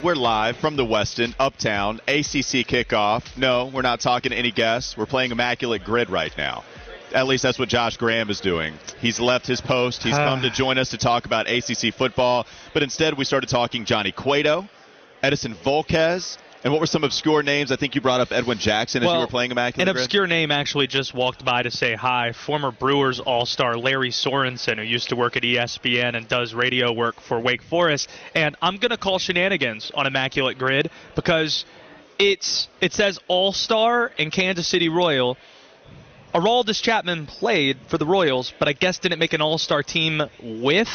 We're live from the Westin, Uptown, ACC kickoff. No, we're not talking to any guests. We're playing Immaculate Grid right now. At least that's what Josh Graham is doing. He's left his post. He's come to join us to talk about ACC football. But instead, we started talking Johnny Cueto, Edison Volquez, and what were some obscure names? I think you brought up Edwin Jackson as you were playing Immaculate Grid. An obscure name actually just walked by to say hi. Former Brewers All-Star Larry Sorensen, who used to work at ESPN and does radio work for Wake Forest. And I'm going to call shenanigans on Immaculate Grid because it says All-Star and Kansas City Royal. Aroldis Chapman played for the Royals, but I guess didn't make an All-Star team with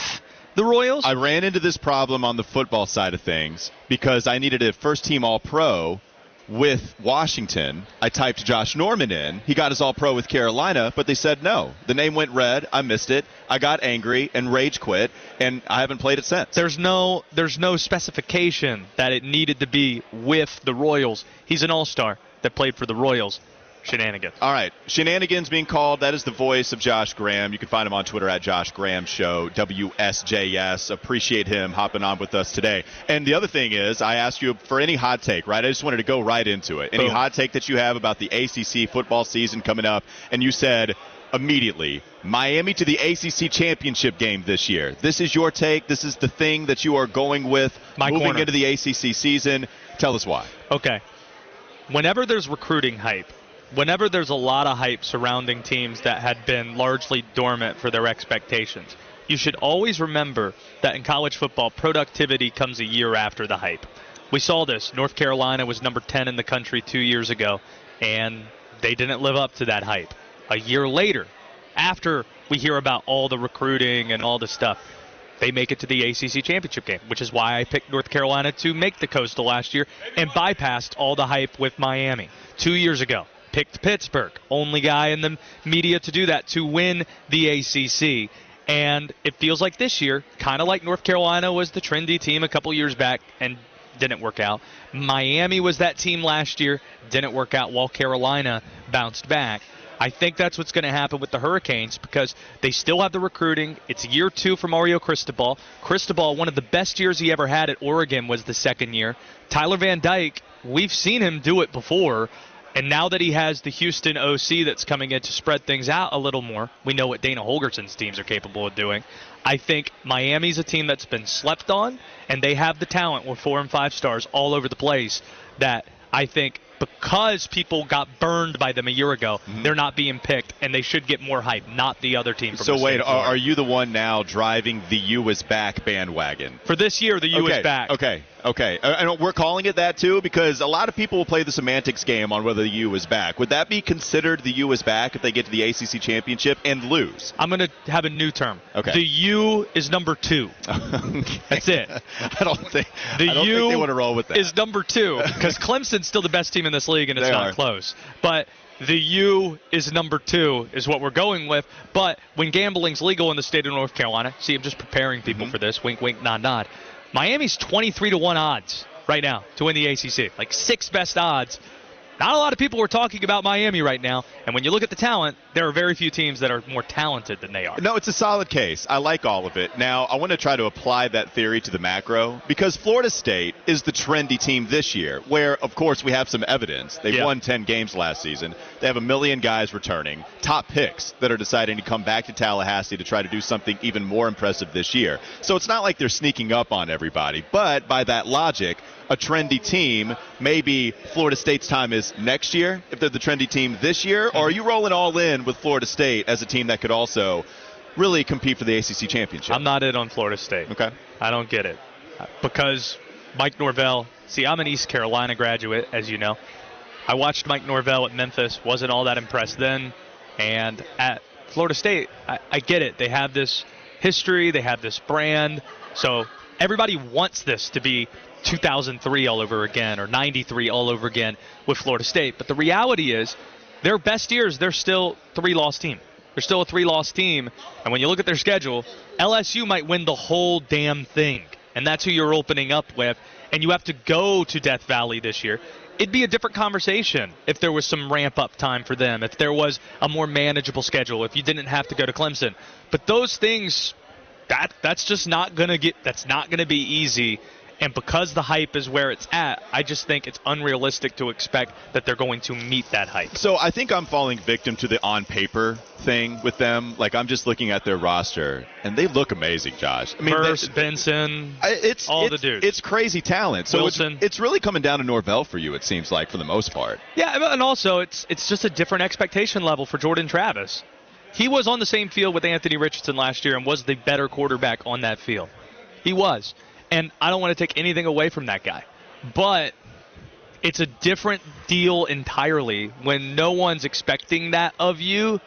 the Royals? I ran into this problem on the football side of things because I needed a first-team All-Pro with Washington. I typed Josh Norman in. He got his All-Pro with Carolina, but they said no. The name went red. I missed it. I got angry and rage quit, and I haven't played it since. There's no specification that it needed to be with the Royals. He's an All-Star that played for the Royals. Shenanigans. All right. Shenanigans being called. That is the voice of Josh Graham. You can find him on Twitter at Josh Graham Show, WSJS. Appreciate him hopping on with us today. And the other thing is, I asked you for any hot take, right? I just wanted to go right into it. Any hot take that you have about the ACC football season coming up, and you said immediately, Miami to the ACC championship game this year. This is your take. This is the thing that you are going with moving into the ACC season. Tell us why. Okay. Whenever there's recruiting hype, whenever there's a lot of hype surrounding teams that had been largely dormant for their expectations, you should always remember that in college football, productivity comes a year after the hype. We saw this. North Carolina was number 10 in the country 2 years ago, and they didn't live up to that hype. A year later, after we hear about all the recruiting and all this stuff, they make it to the ACC championship game, which is why I picked North Carolina to make the Coastal last year and bypassed all the hype with Miami 2 years ago. Picked Pittsburgh, only guy in the media to do that, to win the ACC. And it feels like this year, kind of like North Carolina was the trendy team a couple years back and didn't work out. Miami was that team last year, didn't work out while Carolina bounced back. I think that's what's going to happen with the Hurricanes because they still have the recruiting. It's year two for Mario Cristobal. Cristobal, one of the best years he ever had at Oregon was the second year. Tyler Van Dyke, we've seen him do it before. And now that he has the Houston OC that's coming in to spread things out a little more, we know what Dana Holgersson's teams are capable of doing. I think Miami's a team that's been slept on, and they have the talent with 4 and 5 stars all over the place that I think because people got burned by them a year ago, they're not being picked, and they should get more hype, not the other team. So wait, are you the one now driving the U is back bandwagon? For this year, the U is back. Okay. And we're calling it that, too, because a lot of people will play the semantics game on whether the U is back. Would that be considered the U is back if they get to the ACC championship and lose? I'm going to have a new term. Okay. The U is number 2. Okay. That's it. I don't think they want to roll with that. Is number 2 because Clemson's still the best team in this league, and it's not close. But the U is number 2 is what we're going with. But when gambling's legal in the state of North Carolina, see, I'm just preparing people for this. Wink, wink, nod, nod. Miami's 23-1 odds right now to win the ACC. Like 6 best odds. Not a lot of people are talking about Miami right now, and when you look at the talent, there are very few teams that are more talented than they are. No, it's a solid case. I like all of it. Now, I want to try to apply that theory to the macro, because Florida State is the trendy team this year, where, of course, we have some evidence. They won 10 games last season. They have a million guys returning, top picks that are deciding to come back to Tallahassee to try to do something even more impressive this year. So it's not like they're sneaking up on everybody, but by that logic, a trendy team, maybe Florida State's time is next year if they're the trendy team this year, or are you rolling all in with Florida State as a team that could also really compete for the ACC championship? I'm not in on Florida State. Okay. I don't get it. Because Mike Norvell, see, I'm an East Carolina graduate, as you know. I watched Mike Norvell at Memphis, wasn't all that impressed then, and at Florida State, I get it. They have this history, they have this brand, so everybody wants this to be 2003 all over again or 93 all over again with Florida State. But the reality is their best years, they're still a three-loss team. They're still a three-loss team. And when you look at their schedule, LSU might win the whole damn thing. And that's who you're opening up with. And you have to go to Death Valley this year. It'd be a different conversation if there was some ramp-up time for them, if there was a more manageable schedule, if you didn't have to go to Clemson. But those things, that's just not going to get – that's not going to be easy. And because the hype is where it's at, I just think it's unrealistic to expect that they're going to meet that hype. So I think I'm falling victim to the on-paper thing with them. Like, I'm just looking at their roster, and they look amazing, Josh. I mean, Verse, Benson, it's all the dudes. It's crazy talent. So it's really coming down to Norvell for you, it seems like, for the most part. Yeah, and also it's just a different expectation level for Jordan Travis. He was on the same field with Anthony Richardson last year and was the better quarterback on that field. He was. And I don't want to take anything away from that guy. But it's a different deal entirely. When no one's expecting that of you,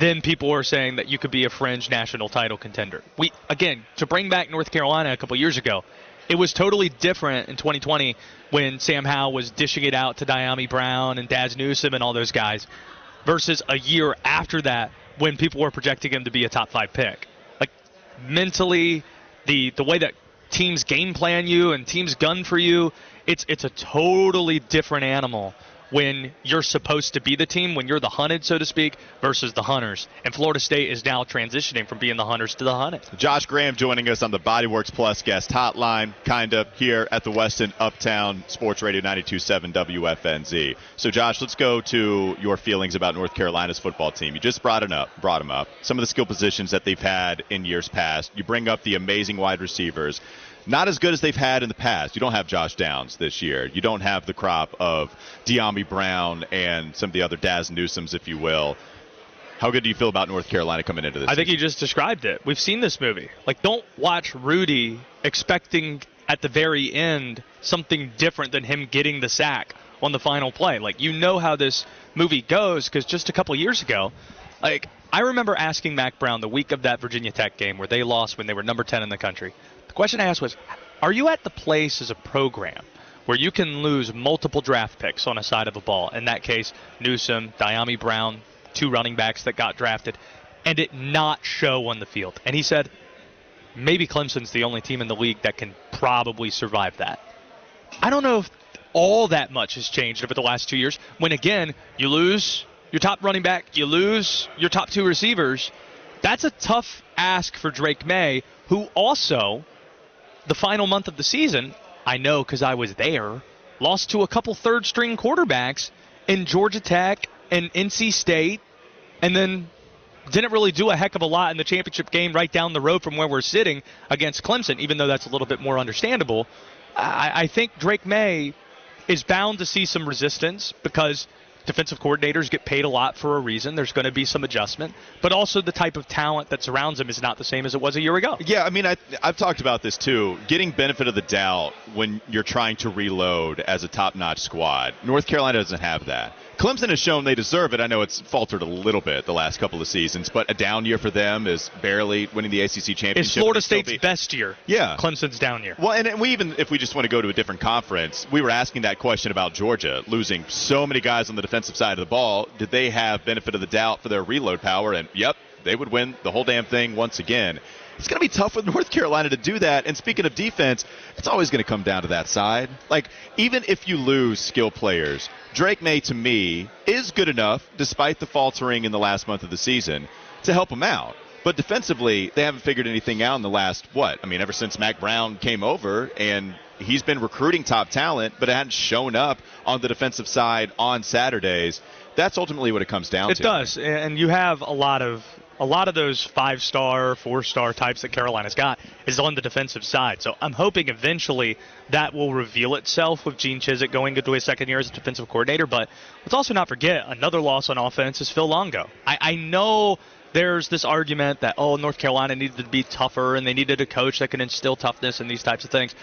then people are saying that you could be a fringe national title contender. Again, to bring back North Carolina a couple years ago, it was totally different in 2020 when Sam Howell was dishing it out to De'Ami Brown and Dazz Newsome and all those guys versus a year after that when people were projecting him to be a top-5 pick. Like, mentally, the way that teams game plan you and teams gun for you, it's a totally different animal when you're supposed to be the team, when you're the hunted, so to speak, versus the hunters. And Florida State is now transitioning from being the hunters to the hunted. Josh Graham joining us on the Body Works Plus guest hotline, kind of, here at the Westin Uptown Sports Radio 92.7 WFNZ. So, Josh, let's go to your feelings about North Carolina's football team. You just brought them up. Some of the skill positions that they've had in years past. You bring up the amazing wide receivers. Not as good as they've had in the past. You don't have Josh Downs this year. You don't have the crop of De'Ami Brown and some of the other Dazz Newsomes, if you will. How good do you feel about North Carolina coming into this? I think you just described it. We've seen this movie. Like, don't watch Rudy expecting at the very end something different than him getting the sack on the final play. Like, you know how this movie goes, because just a couple years ago, like, I remember asking Mac Brown the week of that Virginia Tech game where they lost when they were number 10 in the country. Question I asked was, are you at the place as a program where you can lose multiple draft picks on a side of a ball? In that case, Newsome, De'Ami Brown, two running backs that got drafted, and it not show on the field. And he said, maybe Clemson's the only team in the league that can probably survive that. I don't know if all that much has changed over the last 2 years when, again, you lose your top running back, you lose your top two receivers. That's a tough ask for Drake May, who also, the final month of the season, I know because I was there, lost to a couple third-string quarterbacks in Georgia Tech and NC State, and then didn't really do a heck of a lot in the championship game right down the road from where we're sitting against Clemson, even though that's a little bit more understandable. I think Drake May is bound to see some resistance because defensive coordinators get paid a lot for a reason. There's going to be some adjustment, but also the type of talent that surrounds him is not the same as it was a year ago. Yeah, I mean, I've talked about this too. Getting benefit of the doubt when you're trying to reload as a top-notch squad. North Carolina doesn't have that. Clemson has shown they deserve it. I know it's faltered a little bit the last couple of seasons, but a down year for them is barely winning the ACC championship. It's Florida State's best year. Yeah. Clemson's down year. Well, and we even, if we just want to go to a different conference, we were asking that question about Georgia, losing so many guys on the defensive side of the ball. Did they have benefit of the doubt for their reload power? And, yep, they would win the whole damn thing once again. It's going to be tough for North Carolina to do that. And speaking of defense, it's always going to come down to that side. Like, even if you lose skill players, Drake May, to me, is good enough, despite the faltering in the last month of the season, to help him out. But defensively, they haven't figured anything out in the last, ever since Mac Brown came over, and he's been recruiting top talent, but it hadn't shown up on the defensive side on Saturdays. That's ultimately what it comes down to. It does, and you have a lot of those five-star, four-star types that Carolina's got is on the defensive side. So I'm hoping eventually that will reveal itself with Gene Chizik going into his second year as a defensive coordinator. But let's also not forget another loss on offense is Phil Longo. I know there's this argument that, North Carolina needed to be tougher and they needed a coach that can instill toughness and these types of things.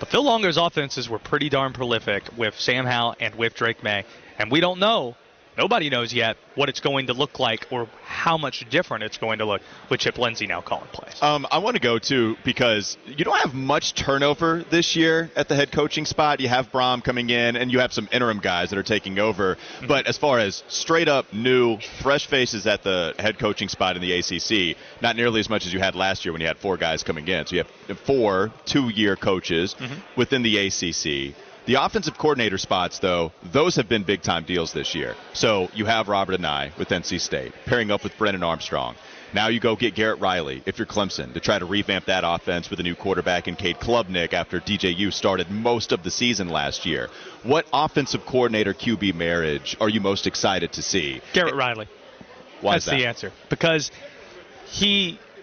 But Phil Longo's offenses were pretty darn prolific with Sam Howell and with Drake May. And we don't know. Nobody knows yet what it's going to look like or how much different it's going to look with Chip Lindsey now calling plays. I want to go, too, because you don't have much turnover this year at the head coaching spot. You have Brom coming in, and you have some interim guys that are taking over. Mm-hmm. But as far as straight-up new, fresh faces at the head coaching spot in the ACC, not nearly as much as you had last year when you had four guys coming in. So you have four two-year coaches within the ACC. The offensive coordinator spots, though, those have been big-time deals this year. So you have Robert Anae with NC State, pairing up with Brennan Armstrong. Now you go get Garrett Riley, if you're Clemson, to try to revamp that offense with a new quarterback in Cade Klubnik after DJU started most of the season last year. What offensive coordinator-QB marriage are you most excited to see? Garrett Riley. Why is that? That's the answer. Because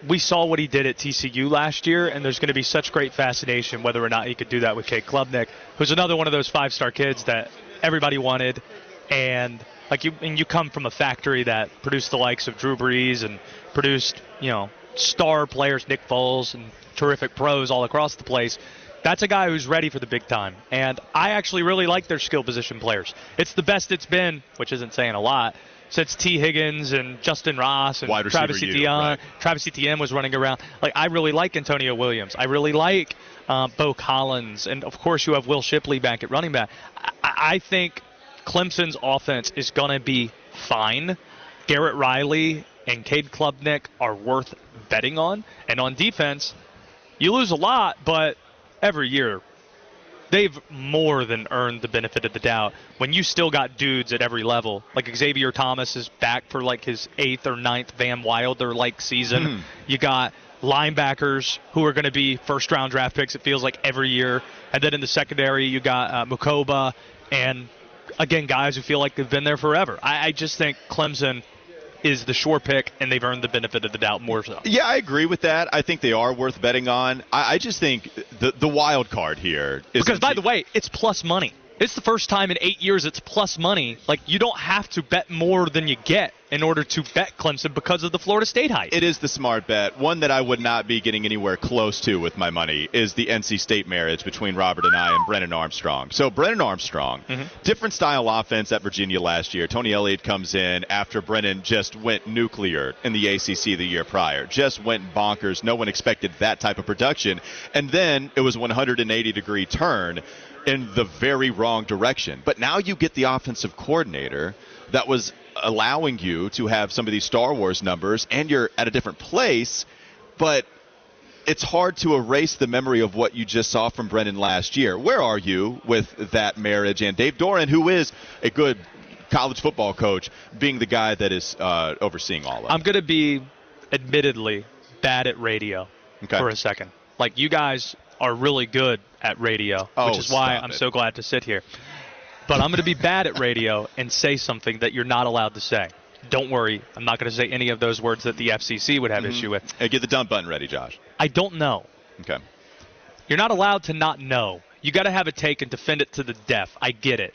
we saw what he did at TCU last year, and there's going to be such great fascination whether or not he could do that with Cade Klubnik, who's another one of those five-star kids that everybody wanted. And you come from a factory that produced the likes of Drew Brees and produced, star players, Nick Foles, and terrific pros all across the place. That's a guy who's ready for the big time. And I actually really like their skill position players. It's the best it's been, which isn't saying a lot, since T. Higgins and Justin Ross and Travis Etienne was running around. I really like Antonio Williams. I really like Bo Collins. And, of course, you have Will Shipley back at running back. I think Clemson's offense is going to be fine. Garrett Riley and Cade Klubnik are worth betting on. And on defense, you lose a lot, but every year they've more than earned the benefit of the doubt when you still got dudes at every level. Like Xavier Thomas is back for his 8th or 9th Van Wilder-like season. You got linebackers who are going to be first-round draft picks, it feels like, every year. And then in the secondary, you got Mukoba and, again, guys who feel like they've been there forever. I just think Clemson is the sure pick, and they've earned the benefit of the doubt more so. Yeah, I agree with that. I think they are worth betting on. I just think the wild card here is... Because, by the way, it's plus money. It's the first time in 8 years it's plus money. You don't have to bet more than you get in order to bet Clemson because of the Florida State hype. It is the smart bet. One that I would not be getting anywhere close to with my money is the NC State marriage between Robert Anae and Brennan Armstrong. So Brennan Armstrong, different style offense at Virginia last year. Tony Elliott comes in after Brennan just went nuclear in the ACC the year prior. Just went bonkers. No one expected that type of production. And then it was a 180-degree turn in the very wrong direction. But now you get the offensive coordinator that was allowing you to have some of these Star Wars numbers, and you're at a different place, but it's hard to erase the memory of what you just saw from Brennan last year. Where are you with that marriage? And Dave Doran, who is a good college football coach, being the guy that is overseeing all of it. I'm going to be, admittedly, bad at radio for a second. You guys are really good at radio, which is why I'm so glad to sit here. But I'm going to be bad at radio and say something that you're not allowed to say. Don't worry, I'm not going to say any of those words that the FCC would have issue with. Hey, get the dump button ready, Josh. I don't know. Okay. You're not allowed to not know. You got to have a take and defend it to the death. I get it.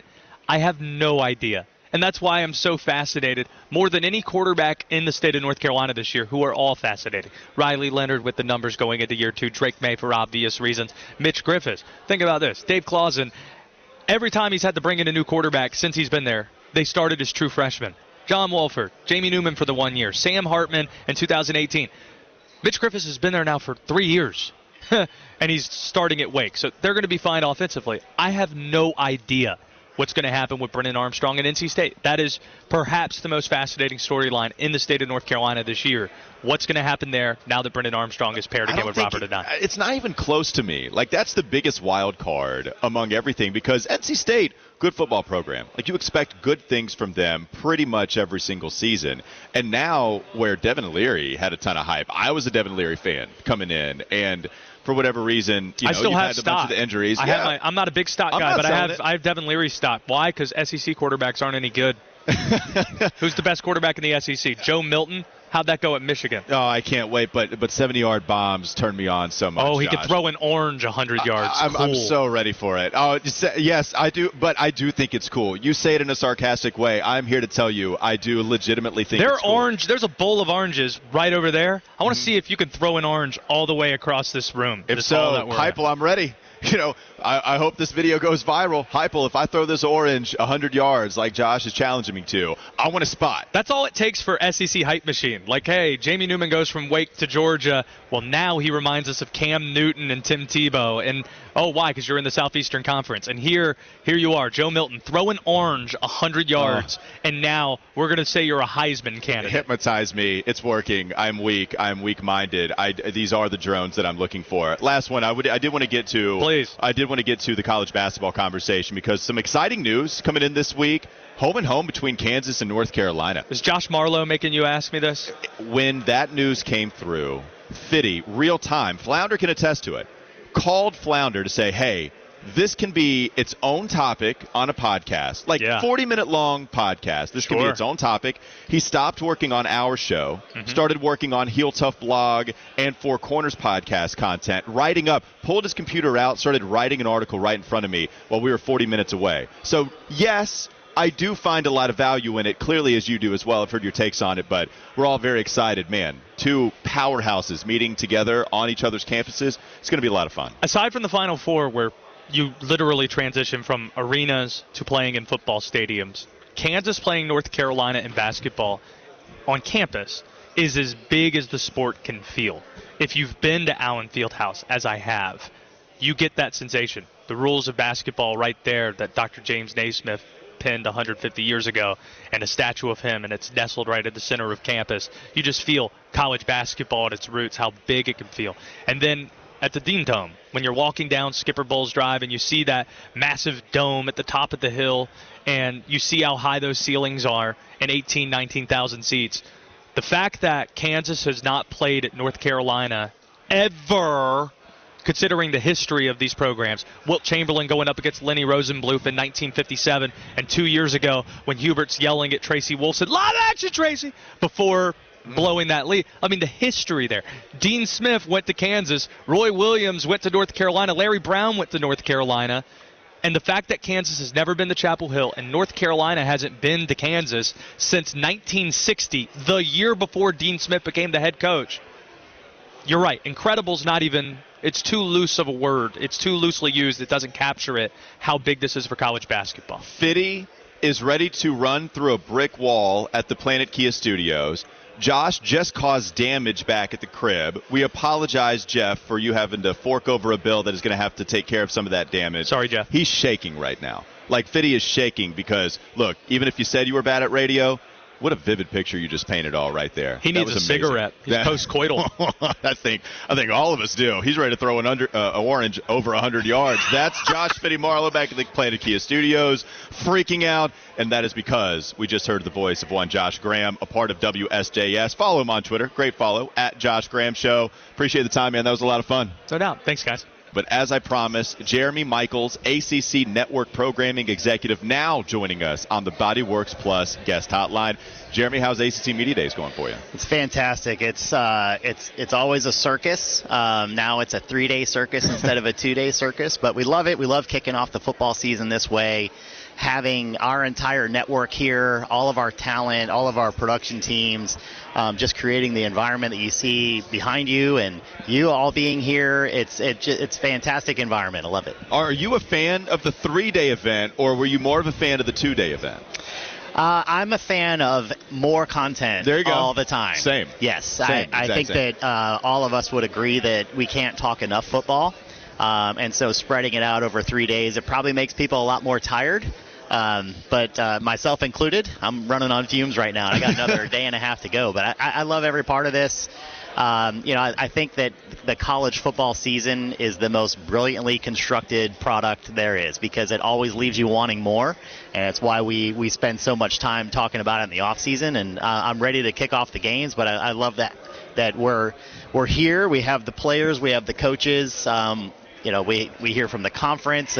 I have no idea. And that's why I'm so fascinated, more than any quarterback in the state of North Carolina this year, who are all fascinating. Riley Leonard with the numbers going into year two. Drake May for obvious reasons. Mitch Griffiths. Think about this. Dave Clawson, every time he's had to bring in a new quarterback since he's been there, they started as true freshmen. John Wolford, Jammie Newman for the 1 year. Sam Hartman in 2018. Mitch Griffiths has been there now for 3 years, and he's starting at Wake. So they're going to be fine offensively. I have no idea what's going to happen with Brennan Armstrong and NC State. That is perhaps the most fascinating storyline in the state of North Carolina this year. What's going to happen there now that Brennan Armstrong is paired again with Robert Anae? It's not even close to me. Like, that's the biggest wild card among everything, because NC State, good football program. Like, you expect good things from them pretty much every single season. And now where Devin Leary had a ton of hype, I was a Devin Leary fan coming in, and for whatever reason, you know, you had a bunch of the injuries. I'm not a big stock guy, but I have Devin Leary's stock. Why? Because SEC quarterbacks aren't any good. Who's the best quarterback in the SEC? Joe Milton. How'd that go at Michigan? Oh, I can't wait, but 70-yard bombs turned me on so much. Oh, he could throw an orange 100 yards. I'm so ready for it. Oh, yes, I do, but I do think it's cool. You say it in a sarcastic way. I'm here to tell you I do legitimately think it's cool. Orange. There's a bowl of oranges right over there. I want to see if you can throw an orange all the way across this room. If so, Heupel, I'm ready. You know, I hope this video goes viral. Heupel, if I throw this orange 100 yards like Josh is challenging me to, I want a spot. That's all it takes for SEC hype machine. Like, hey, Jammie Newman goes from Wake to Georgia. Well, now he reminds us of Cam Newton and Tim Tebow. And, oh, why? Because you're in the Southeastern Conference. And here you are, Joe Milton, throw an orange 100 yards. And now we're going to say you're a Heisman candidate. Hypnotize me. It's working. I'm weak. I'm weak-minded. These are the drones that I'm looking for. Last one I did want to get to. I did want to get to the college basketball conversation, because some exciting news coming in this week. Home and home between Kansas and North Carolina. Is Josh Marlowe making you ask me this? When that news came through, Fitty, real time, Flounder can attest to it, called Flounder to say, hey, this can be its own topic on a podcast, like 40-minute long podcast. This can be its own topic. He stopped working on our show, started working on Heel Tough Blog and Four Corners podcast content, writing up, pulled his computer out, started writing an article right in front of me while we were 40 minutes away. So, yes, I do find a lot of value in it, clearly, as you do as well. I've heard your takes on it, but we're all very excited, man. Two powerhouses meeting together on each other's campuses. It's going to be a lot of fun. Aside from the Final Four, where you literally transition from arenas to playing in football stadiums, Kansas playing North Carolina in basketball on campus is as big as the sport can feel. If you've been to Allen Fieldhouse, as I have, you get that sensation. The rules of basketball right there that Dr. James Naismith penned 150 years ago, and a statue of him, and it's nestled right at the center of campus. You just feel college basketball at its roots, how big it can feel. And then at the Dean Dome, when you're walking down Skipper Bowles Drive and you see that massive dome at the top of the hill, and you see how high those ceilings are, and 18,000, 19,000 seats. The fact that Kansas has not played at North Carolina ever, considering the history of these programs, Wilt Chamberlain going up against Lenny Rosenbluth in 1957, and 2 years ago when Hubert's yelling at Tracy Wolfson, "Live action, Tracy!" before blowing that lead. I mean, the history there. Dean Smith went to Kansas. Roy Williams went to North Carolina. Larry Brown went to North Carolina. And the fact that Kansas has never been to Chapel Hill and North Carolina hasn't been to Kansas since 1960, the year before Dean Smith became the head coach. You're right. Incredible's not even, it's too loose of a word. It's too loosely used. It doesn't capture it, how big this is for college basketball. Fitty is ready to run through a brick wall at the Planet Kia Studios. Josh just caused damage back at the crib. We apologize, Jeff, for you having to fork over a bill that is going to have to take care of some of that damage. Sorry, Jeff. He's shaking right now. Like, Fitty is shaking because, look, even if you said you were bad at radio, what a vivid picture you just painted all right there. He needs a cigarette. He's post-coital. I think all of us do. He's ready to throw an orange over 100 yards. That's Josh Fitty Marlowe back at the Planet Kia Studios freaking out. And that is because we just heard the voice of one Josh Graham, a part of WSJS. Follow him on Twitter. Great follow, at Josh Graham Show. Appreciate the time, man. That was a lot of fun. No doubt. Thanks, guys. But as I promised, Jeremy Michaels, ACC Network Programming Executive, now joining us on the Body Works Plus guest hotline. Jeremy, how's ACC Media Days going for you? It's fantastic. It's always a circus. Now it's a 3-day circus instead of a 2-day circus. But we love it. We love kicking off the football season this way, having our entire network here, all of our talent, all of our production teams, just creating the environment that you see behind you and you all being here. It's fantastic environment. I love it. Are you a fan of the 3-day event, or were you more of a fan of the 2-day event? I'm a fan of more content all the time. Same. Yes. I think that all of us would agree that we can't talk enough football. And so spreading it out over 3 days, it probably makes people a lot more tired. But myself included, I'm running on fumes right now. I got another day and a half to go, but I love every part of this. I think that the college football season is the most brilliantly constructed product there is, because it always leaves you wanting more, and it's why we spend so much time talking about it in the off season. And I'm ready to kick off the games, but I love that we're here. We have the players, we have the coaches. We hear from the conference.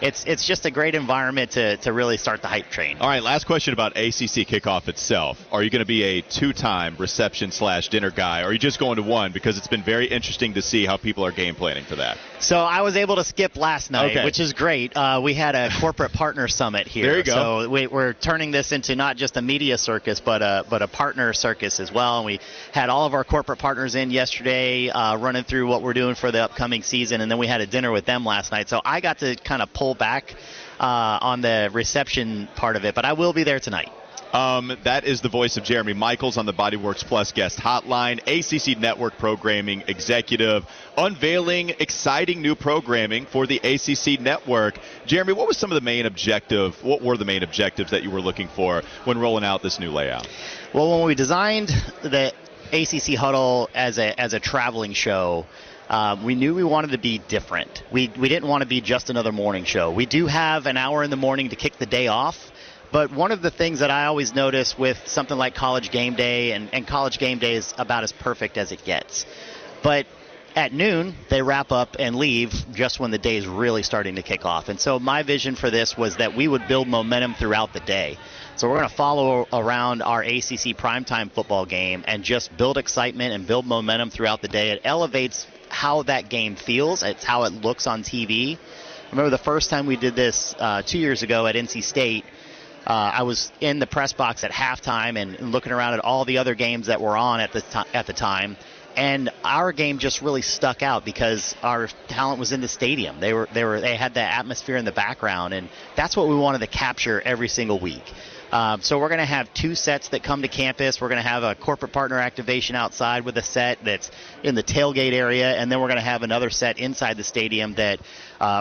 It's just a great environment to really start the hype train. All right, last question about ACC kickoff itself. Are you going to be a two-time reception/dinner guy, or are you just going to one? Because it's been very interesting to see how people are game planning for that. So I was able to skip last night, which is great. We had a corporate partner summit here. There you go. So we're turning this into not just a media circus, but a partner circus as well. And we had all of our corporate partners in yesterday, running through what we're doing for the upcoming season, and then we had a dinner with them last night. So I got to kind of pull back on the reception part of it, but I will be there tonight. That is the voice of Jeremy Michaels on the BodyWorks Plus guest hotline, ACC Network Programming Executive, unveiling exciting new programming for the ACC Network. Jeremy, what was some of the main objective? What were the main objectives that you were looking for when rolling out this new layout? Well, when we designed the ACC Huddle as a traveling show, we knew we wanted to be different. We didn't want to be just another morning show. We do have an hour in the morning to kick the day off. But one of the things that I always notice with something like College Game Day, and College Game Day is about as perfect as it gets. But at noon, they wrap up and leave just when the day is really starting to kick off. And so my vision for this was that we would build momentum throughout the day. So we're going to follow around our ACC primetime football game and just build excitement and build momentum throughout the day. It elevates how that game feels. It's how it looks on TV. I remember the first time we did this 2 years ago at NC State. I was in the press box at halftime and looking around at all the other games that were on at the time, and our game just really stuck out because our talent was in the stadium. They had that atmosphere in the background, and that's what we wanted to capture every single week. So we're going to have two sets that come to campus. We're going to have a corporate partner activation outside with a set that's in the tailgate area, and then we're going to have another set inside the stadium that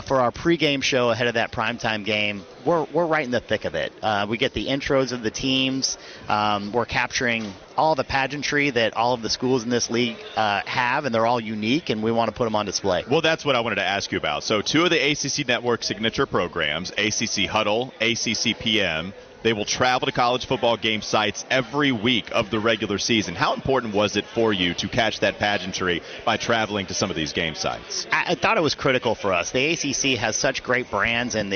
for our pregame show ahead of that primetime game, we're right in the thick of it. We get the intros of the teams. We're capturing all the pageantry that all of the schools in this league have, and they're all unique, and we want to put them on display. Well, that's what I wanted to ask you about. So two of the ACC Network signature programs, ACC Huddle, ACC PM, they will travel to college football game sites every week of the regular season. How important was it for you to catch that pageantry by traveling to some of these game sites? I thought it was critical for us. The ACC has such great brands and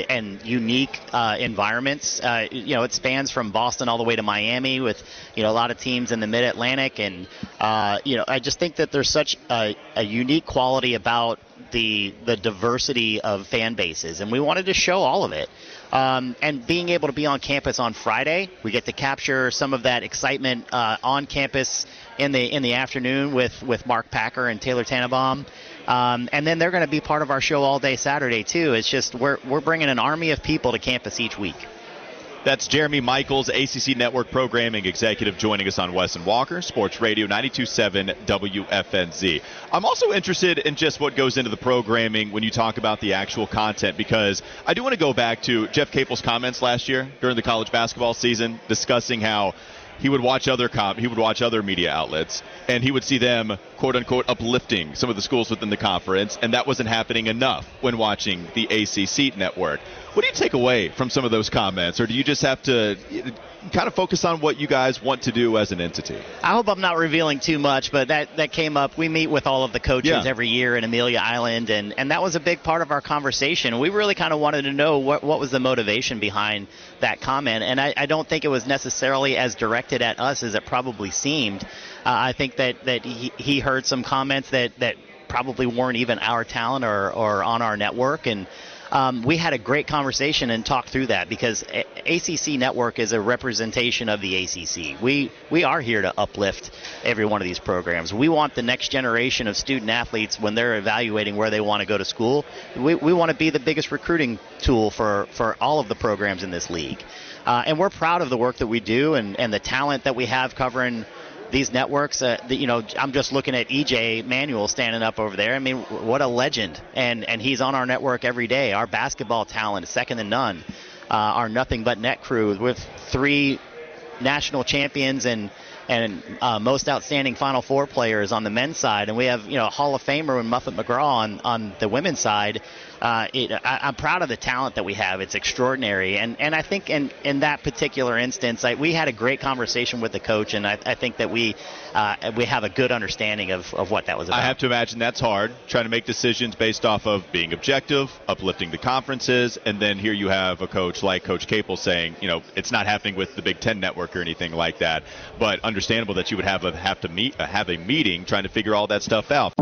unique environments. It spans from Boston all the way to Miami with, a lot of teams in the Mid-Atlantic. And, I just think that there's such a unique quality about the diversity of fan bases, and we wanted to show all of it. And being able to be on campus on Friday, we get to capture some of that excitement on campus in the afternoon with Mark Packer and Taylor Tannenbaum. And then they're going to be part of our show all day Saturday too. It's just we're bringing an army of people to campus each week. That's Jeremy Michaels, ACC Network Programming Executive, joining us on Wes & Walker, Sports Radio 92.7 WFNZ. I'm also interested in just what goes into the programming when you talk about the actual content, because I do want to go back to Jeff Capel's comments last year during the college basketball season, discussing how he would watch other media outlets, and he would see them, quote unquote, uplifting some of the schools within the conference, and that wasn't happening enough when watching the ACC Network. What do you take away from some of those comments, or do you just have to kind of focus on what you guys want to do as an entity? I hope I'm not revealing too much, but that came up. We meet with all of the coaches every year in Amelia Island, and that was a big part of our conversation. We really kind of wanted to know what was the motivation behind that comment, and I don't think it was necessarily as directed at us as it probably seemed. I think that he heard some comments that probably weren't even our talent or on our network, and we had a great conversation and talked through that, because ACC Network is a representation of the ACC. We are here to uplift every one of these programs. We want the next generation of student athletes, when they're evaluating where they want to go to school, we want to be the biggest recruiting tool for all of the programs in this league. And we're proud of the work that we do and the talent that we have covering these networks. I'm just looking at EJ Manuel standing up over there. I mean, what a legend. And he's on our network every day. Our basketball talent is second to none. our Nothing But Net crew with three national champions and most outstanding Final Four players on the men's side, and we have, you know, Hall of Famer and Muffet McGraw on the women's side. I'm proud of the talent that we have. It's extraordinary, and I think in that particular instance, we had a great conversation with the coach, and I think that we have a good understanding of what that was about. I have to imagine that's hard, trying to make decisions based off of being objective, uplifting the conferences, and then here you have a coach like Coach Capel saying, you know, it's not happening with the Big Ten Network or anything like that, but understandable that you would have a meeting trying to figure all that stuff out.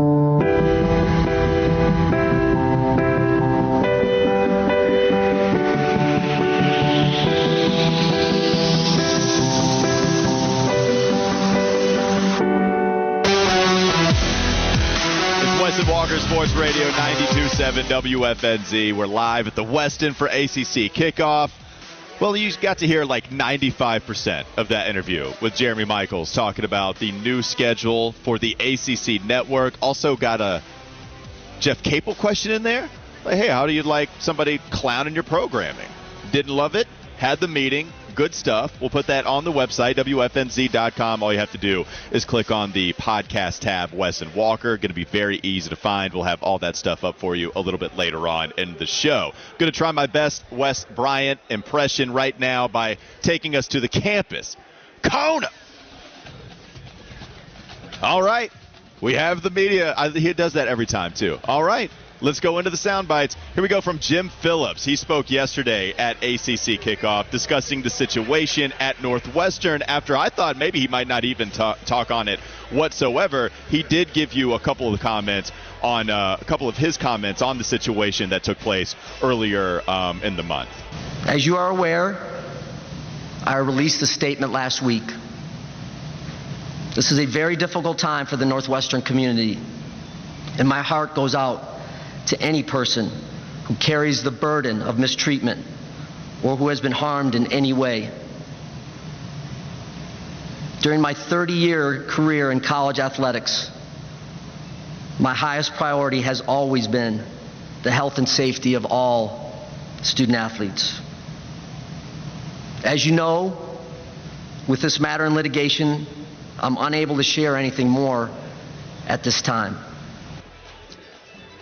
Sports Radio 92.7 WFNZ. We're live at the Westin for ACC kickoff. Well, you got to hear like 95% of that interview with Jeremy Michaels talking about the new schedule for the ACC network. Also got a Jeff Capel question in there. Like, hey, how do you like somebody clowning your programming? Didn't love it. Had the meeting. Good stuff. We'll put that on the website, WFNZ.com. All you have to do is click on the podcast tab, Wes and Walker. Going to be very easy to find. We'll have all that stuff up for you a little bit later on in the show. Going to try my best Wes Bryant impression right now by taking us to the campus. Kona! All right. We have the media. He does that every time, too. All right. Let's go into the sound bites. Here we go from Jim Phillips. He spoke yesterday at ACC kickoff discussing the situation at Northwestern after I thought maybe he might not even talk on it whatsoever. He did give you a couple of comments on a couple of his comments on the situation that took place earlier in the month. As you are aware, I released a statement last week. This is a very difficult time for the Northwestern community, and my heart goes out to any person who carries the burden of mistreatment or who has been harmed in any way. During my 30-year career in college athletics, my highest priority has always been the health and safety of all student athletes. As you know, with this matter in litigation, I'm unable to share anything more at this time.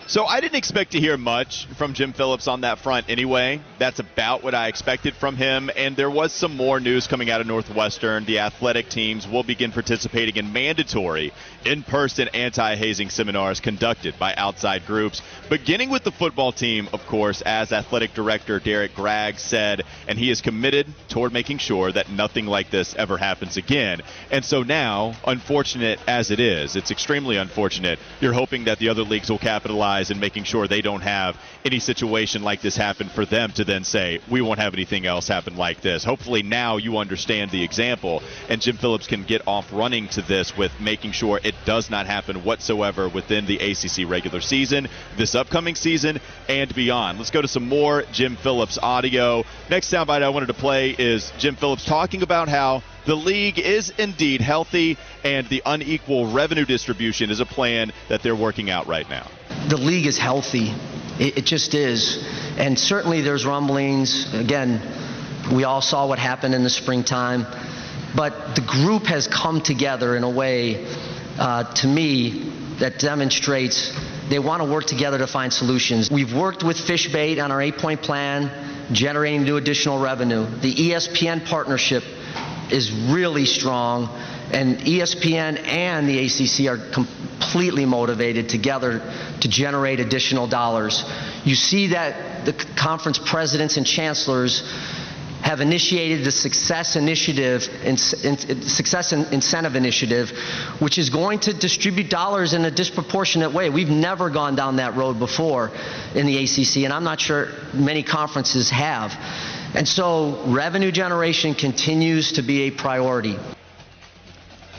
So I didn't expect to hear much from Jim Phillips on that front anyway. That's about what I expected from him. And there was some more news coming out of Northwestern. The athletic teams will begin participating in mandatory in-person anti-hazing seminars conducted by outside groups, beginning with the football team, of course, as athletic director Derek Gragg said, and he is committed toward making sure that nothing like this ever happens again. And so now, unfortunate as it is, it's extremely unfortunate. You're hoping that the other leagues will capitalize and making sure they don't have any situation like this happen for them to then say, we won't have anything else happen like this. Hopefully now you understand the example, and Jim Phillips can get off running to this with making sure it does not happen whatsoever within the ACC regular season, this upcoming season, and beyond. Let's go to some more Jim Phillips audio. Next soundbite I wanted to play is Jim Phillips talking about how the league is indeed healthy and the unequal revenue distribution is a plan that they're working out right now. The league is healthy. It just is. And certainly there's rumblings. Again, we all saw what happened in the springtime. But the group has come together in a way, to me, that demonstrates they want to work together to find solutions. We've worked with Fish Bait on our 8-point plan, generating new additional revenue. The ESPN partnership is really strong, and ESPN and the ACC are completely motivated together to generate additional dollars. You see that the conference presidents and chancellors have initiated the Success Initiative and Success Incentive Initiative, which is going to distribute dollars in a disproportionate way. We've never gone down that road before in the ACC, and I'm not sure many conferences have. And so revenue generation continues to be a priority.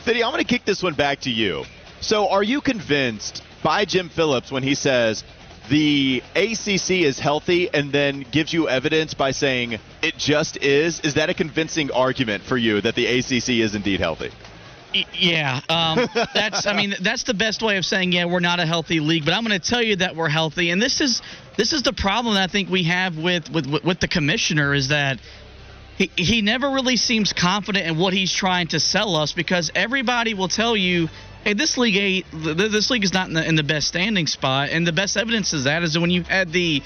Fiddy, I'm going to kick this one back to you. So are you convinced by Jim Phillips when he says the ACC is healthy and then gives you evidence by saying it just is? Is that a convincing argument for you that the ACC is indeed healthy? Yeah, that's the best way of saying, yeah, we're not a healthy league, but I'm going to tell you that we're healthy. And this is the problem that I think we have with the commissioner, is that he never really seems confident in what he's trying to sell us, because everybody will tell you, hey, this league is not in the best standing spot, and the best evidence of that is when you had the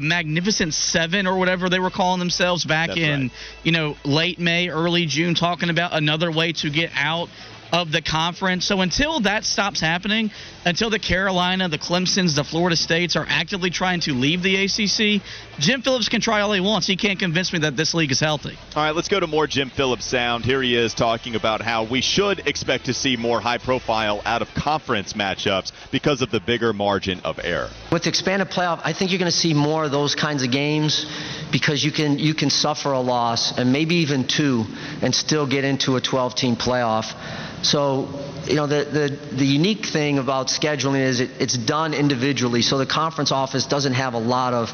Magnificent Seven or whatever they were calling themselves back late May, early June, talking about another way to get out of the conference. So until that stops happening, until the Carolina, the Clemsons, the Florida States are actively trying to leave the ACC, Jim Phillips can try all he wants. He can't convince me that this league is healthy. All right, let's go to more Jim Phillips sound. Here he is talking about how we should expect to see more high-profile out-of-conference matchups because of the bigger margin of error. With the expanded playoff, I think you're going to see more of those kinds of games, because you can suffer a loss and maybe even two and still get into a 12-team playoff. So, the unique thing about scheduling is it's done individually, so the conference office doesn't have a lot of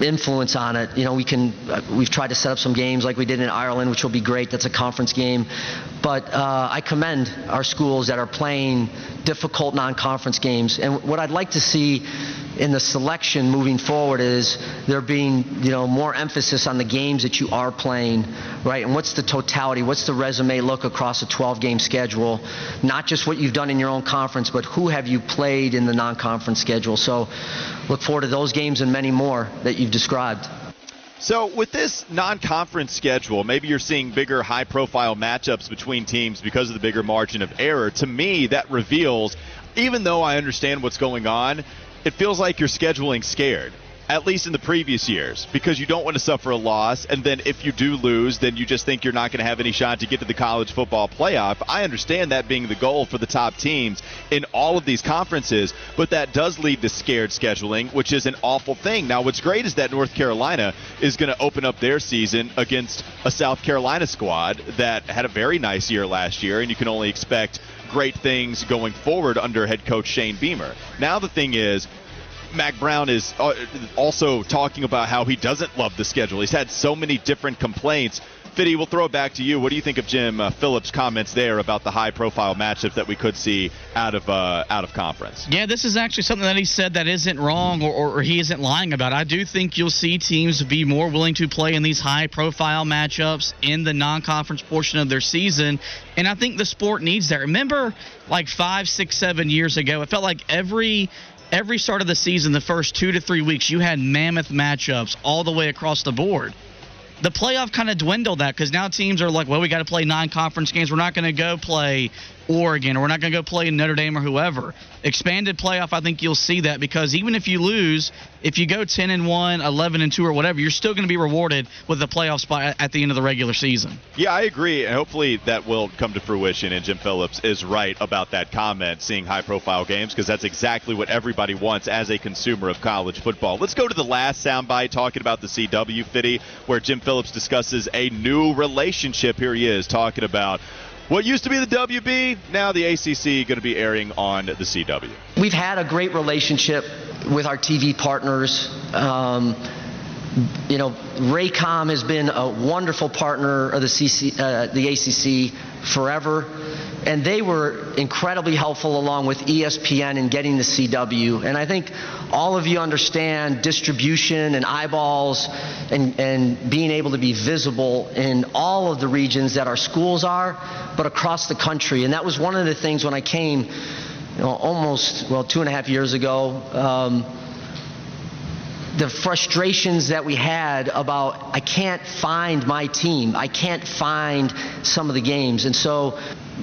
influence on it. We've tried to set up some games like we did in Ireland, which will be great. That's a conference game. But I commend our schools that are playing difficult non-conference games. And what I'd like to see in the selection moving forward is there being more emphasis on the games that you are playing, right? And what's the totality? What's the resume look across a 12-game schedule? Not just what you've done in your own conference, but who have you played in the non-conference schedule? So look forward to those games and many more that you've described. So with this non-conference schedule, maybe you're seeing bigger high-profile matchups between teams because of the bigger margin of error. To me, that reveals, even though I understand what's going on, it feels like you're scheduling scared, at least in the previous years, because you don't want to suffer a loss, and then if you do lose, then you just think you're not going to have any shot to get to the college football playoff. I understand that being the goal for the top teams in all of these conferences, but that does lead to scared scheduling, which is an awful thing. Now, what's great is that North Carolina is going to open up their season against a South Carolina squad that had a very nice year last year, and you can only expect great things going forward under head coach Shane Beamer. Now the thing is, Mac Brown is also talking about how he doesn't love the schedule. He's had so many different complaints. Fiddy, we'll throw it back to you. What do you think of Jim Phillips' comments there about the high-profile matchups that we could see out of conference? Yeah, this is actually something that he said that isn't wrong or he isn't lying about. I do think you'll see teams be more willing to play in these high-profile matchups in the non-conference portion of their season, and I think the sport needs that. Remember, like 5, 6, 7 years ago, it felt like every start of the season, the first 2 to 3 weeks, you had mammoth matchups all the way across the board. The playoff kind of dwindled that, because now teams are like, well, we got to play non-conference games. We're not going to go play Oregon, or we're not going to go play Notre Dame or whoever. Expanded playoff, I think you'll see that, because even if you lose, if you go 10-1, 11-2, or whatever, you're still going to be rewarded with a playoff spot at the end of the regular season. Yeah, I agree. And hopefully that will come to fruition. And Jim Phillips is right about that comment, seeing high-profile games, because that's exactly what everybody wants as a consumer of college football. Let's go to the last soundbite talking about the CW, Fiddy, where Jim Phillips discusses a new relationship. Here he is talking about what used to be the WB, now the ACC going to be airing on the CW. We've had a great relationship with our TV partners. Raycom has been a wonderful partner of the ACC forever, and they were incredibly helpful along with ESPN in getting the CW. And I think all of you understand distribution and eyeballs and being able to be visible in all of the regions that our schools are, but across the country. And that was one of the things when I came, 2.5 years ago, the frustrations that we had about, I can't find my team, I can't find some of the games. And so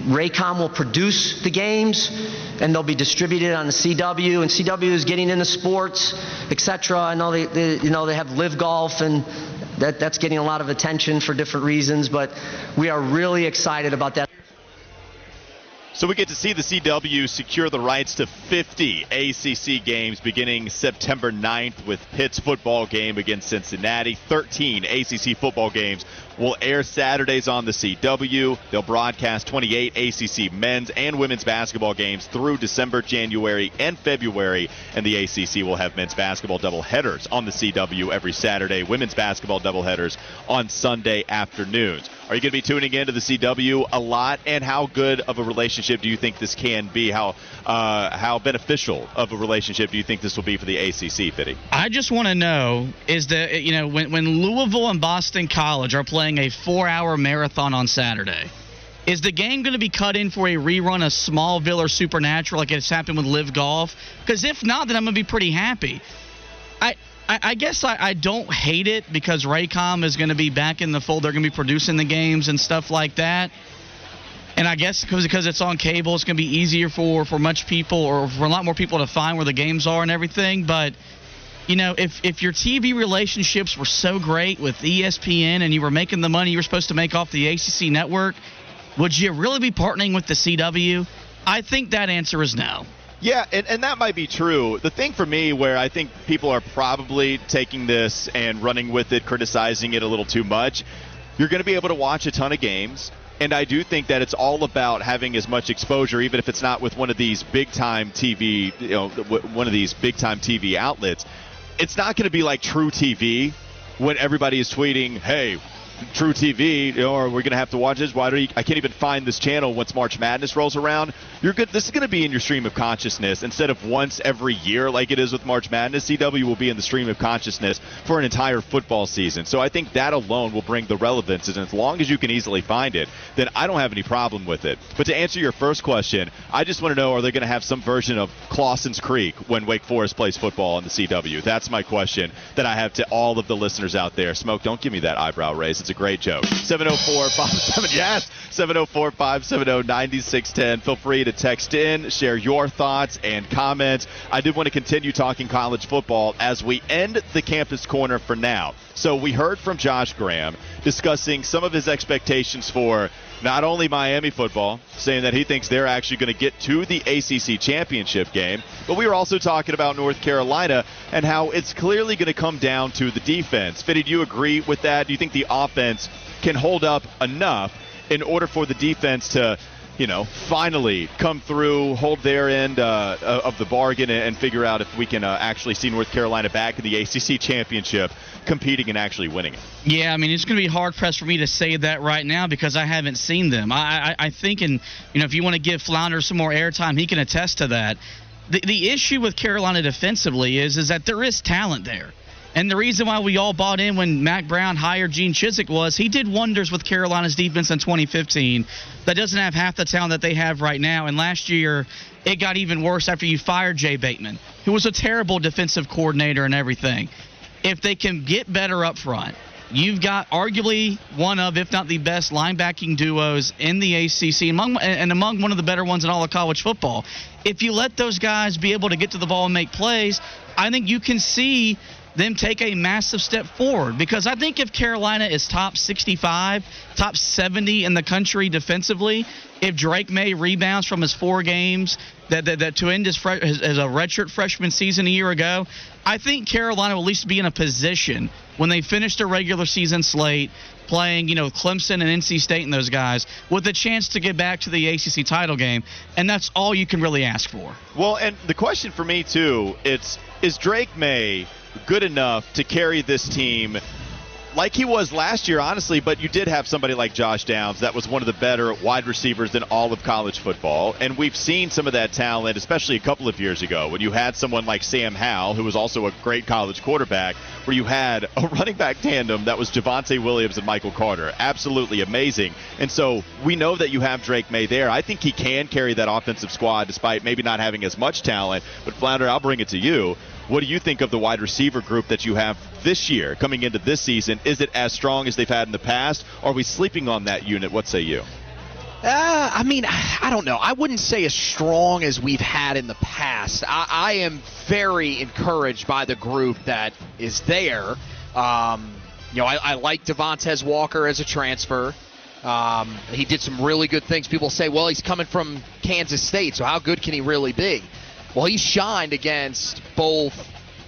Raycom will produce the games, and they'll be distributed on the CW, and CW is getting into sports, etc. I know they have Live Golf, and that's getting a lot of attention for different reasons, but we are really excited about that. So we get to see the CW secure the rights to 50 ACC games beginning September 9th with Pitt's football game against Cincinnati. 13 ACC football games will air Saturdays on the CW. They'll broadcast 28 ACC men's and women's basketball games through December, January, and February. And the ACC will have men's basketball doubleheaders on the CW every Saturday, women's basketball doubleheaders on Sunday afternoons. Are you going to be tuning into the CW a lot? And how good of a relationship do you think this can be? How beneficial of a relationship do you think this will be for the ACC, Fitty? I just want to know is that, you know, when Louisville and Boston College are playing a 4-hour marathon on Saturday, is the game going to be cut in for a rerun of Smallville or Supernatural like it's happened with Live Golf? Because if not, then I'm going to be pretty happy. I guess I don't hate it because Raycom is going to be back in the fold. They're going to be producing the games and stuff like that. And I guess because it's on cable, it's going to be easier for much people or for a lot more people to find where the games are and everything. But, you know, if your TV relationships were so great with ESPN and you were making the money you were supposed to make off the ACC network, would you really be partnering with the CW? I think that answer is no. Yeah, and that might be true. The thing for me where I think people are probably taking this and running with it, criticizing it a little too much, you're going to be able to watch a ton of games. And I do think that it's all about having as much exposure, even if it's not with one of these big-time TV, you know, one of these big-time TV outlets. It's not going to be like True TV when everybody is tweeting, hey, True TV, or we're going to have to watch this. Why do I can't even find this channel once March Madness rolls around? You're good. This is going to be in your stream of consciousness instead of once every year like it is with March Madness. CW will be in the stream of consciousness for an entire football season. So I think that alone will bring the relevance, and as long as you can easily find it, then I don't have any problem with it. But to answer your first question, I just want to know, are they going to have some version of Clawson's Creek when Wake Forest plays football on the CW? That's my question that I have to all of the listeners out there. Smoke, don't give me that eyebrow raise. It's a great joke. 704-57, yes, 704-570-9610. Feel free to text in, share your thoughts and comments. I did want to continue talking college football as we end the Campus Corner for now. So we heard from Josh Graham discussing some of his expectations for not only Miami football, saying that he thinks they're actually going to get to the ACC championship game, but we were also talking about North Carolina and how it's clearly going to come down to the defense. Fitty, do you agree with that? Do you think the offense can hold up enough in order for the defense to, you know, finally come through, hold their end of the bargain, and figure out if we can actually see North Carolina back in the ACC championship competing and actually winning it? Yeah, I mean, it's going to be hard-pressed for me to say that right now because I haven't seen them. I think, and, you know, if you want to give Flounders some more airtime, he can attest to that. The issue with Carolina defensively is that there is talent there. And the reason why we all bought in when Mac Brown hired Gene Chizik was he did wonders with Carolina's defense in 2015 that doesn't have half the talent that they have right now. And last year, it got even worse after you fired Jay Bateman, who was a terrible defensive coordinator and everything. If they can get better up front, you've got arguably one of, if not the best, linebacking duos in the ACC and among one of the better ones in all of college football. If you let those guys be able to get to the ball and make plays, I think you can see them take a massive step forward, because I think if Carolina is top 65, top 70 in the country defensively, if Drake May rebounds from his 4 games that to end his redshirt freshman season a year ago, I think Carolina will at least be in a position when they finish their regular season slate playing, you know, Clemson and NC State and those guys, with a chance to get back to the ACC title game, and that's all you can really ask for. Well, and the question for me, too, is Drake May good enough to carry this team like he was last year, honestly? But you did have somebody like Josh Downs that was one of the better wide receivers in all of college football, and we've seen some of that talent, especially a couple of years ago when you had someone like Sam Howell, who was also a great college quarterback, where you had a running back tandem that was Javonte Williams and Michael Carter. Absolutely amazing. And so we know that you have Drake May there. I think he can carry that offensive squad despite maybe not having as much talent. But Flounder, I'll bring it to you. What do you think of the wide receiver group that you have this year coming into this season? Is it as strong as they've had in the past? Are we sleeping on that unit? What say you? I mean, I don't know. I wouldn't say as strong as we've had in the past. I am very encouraged by the group that is there. You know, I like Devontae Walker as a transfer. He did some really good things. People say, well, he's coming from Kansas State, so how good can he really be? Well, he shined against both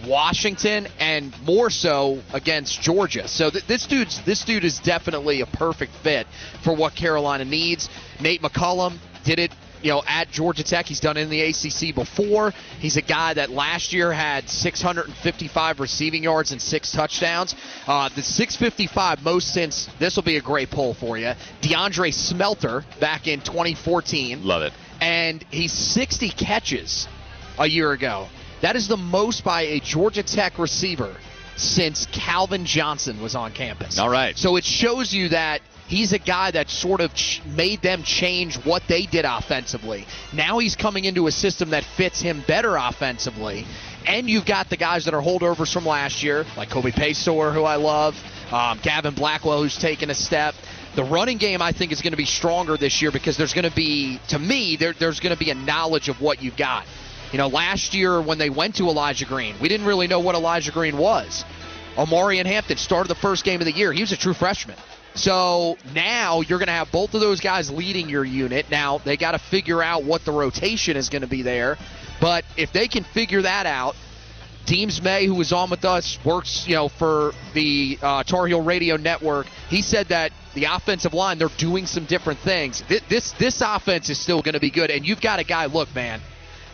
Washington and more so against Georgia. So this dude is definitely a perfect fit for what Carolina needs. Nate McCullum did it you know, at Georgia Tech. He's done it in the ACC before. He's a guy that last year had 655 receiving yards and 6 touchdowns. The 655 most since, this will be a great poll for you, DeAndre Smelter back in 2014. Love it. And he's 60 catches a year ago. That is the most by a Georgia Tech receiver since Calvin Johnson was on campus. All right. So it shows you that he's a guy that sort of made them change what they did offensively. Now he's coming into a system that fits him better offensively. And you've got the guys that are holdovers from last year, like Kobe Paisor, who I love, Gavin Blackwell, who's taken a step. The running game, I think, is going to be stronger this year because there's going to be, to me, there's going to be a knowledge of what you've got. You know, last year when they went to Elijah Green, we didn't really know what Elijah Green was. Omarion Hampton started the first game of the year. He was a true freshman. So now you're going to have both of those guys leading your unit. Now they got to figure out what the rotation is going to be there. But if they can figure that out, Deems May, who was on with us, works, you know, for the Tar Heel Radio Network. He said that the offensive line, they're doing some different things. This offense is still going to be good. And you've got a guy, look, man,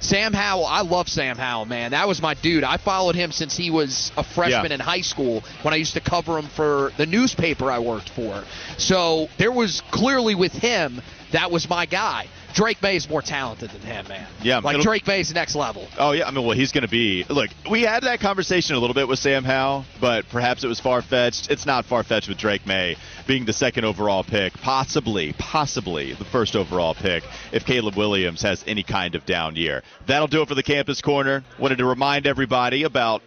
Sam Howell, I love Sam Howell, man. That was my dude. I followed him since he was a freshman in high school when I used to cover him for the newspaper I worked for. So there was clearly with him, that was my guy. Drake May is more talented than him, man. Yeah, like Drake May's next level. Oh, yeah. I mean, well, he's going to be. Look, we had that conversation a little bit with Sam Howell, but perhaps it was far-fetched. It's not far-fetched with Drake May being the second overall pick, possibly the first overall pick if Caleb Williams has any kind of down year. That'll do it for the Campus Corner. Wanted to remind everybody about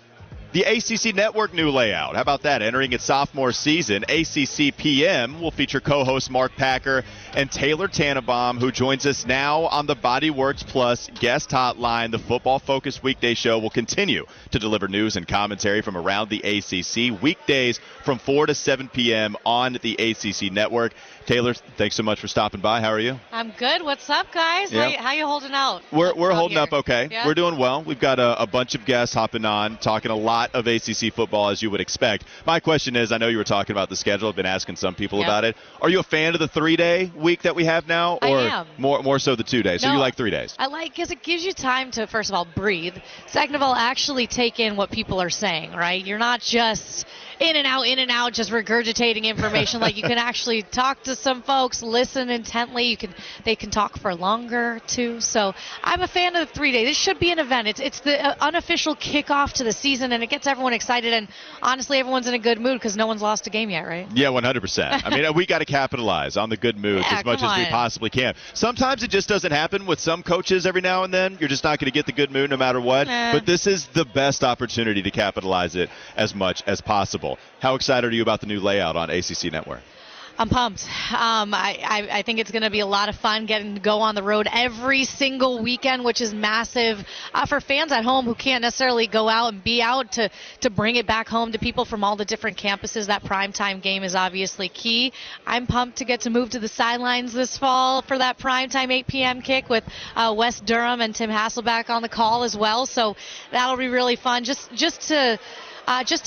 the ACC Network new layout. How about that? Entering its sophomore season, ACC PM will feature co-host Mark Packer and Taylor Tannenbaum, who joins us now on the Body Works Plus guest hotline. The football-focused weekday show will continue to deliver news and commentary from around the ACC weekdays from 4 to 7 p.m. on the ACC Network. Taylor, thanks so much for stopping by. How are you? I'm good. What's up, guys? Yeah. How you holding out? We're holding up okay. Yeah. We're doing well. We've got a bunch of guests hopping on, talking a lot of ACC football, as you would expect. My question is, I know you were talking about the schedule. I've been asking some people about it. Are you a fan of the three-day week that we have now? Or I am. More so the two-day? So you like 3 days? I like, because it gives you time to, first of all, breathe. Second of all, actually take in what people are saying, right? You're not just in and out, just regurgitating information. Like, you can actually talk to some folks, listen intently. They can talk for longer, too. So I'm a fan of the three-day. This should be an event. It's the unofficial kickoff to the season, and it gets everyone excited. And, honestly, everyone's in a good mood because no one's lost a game yet, right? Yeah, 100%. I mean, we got to capitalize on the good moves as much as we possibly can. Sometimes it just doesn't happen with some coaches every now and then. You're just not going to get the good mood no matter what. But this is the best opportunity to capitalize it as much as possible. How excited are you about the new layout on ACC Network? I'm pumped. I think it's going to be a lot of fun getting to go on the road every single weekend, which is massive for fans at home who can't necessarily go out and be out to bring it back home to people from all the different campuses. That primetime game is obviously key. I'm pumped to get to move to the sidelines this fall for that primetime 8 p.m. kick with Wes Durham and Tim Hasselback on the call as well. So that'll be really fun just to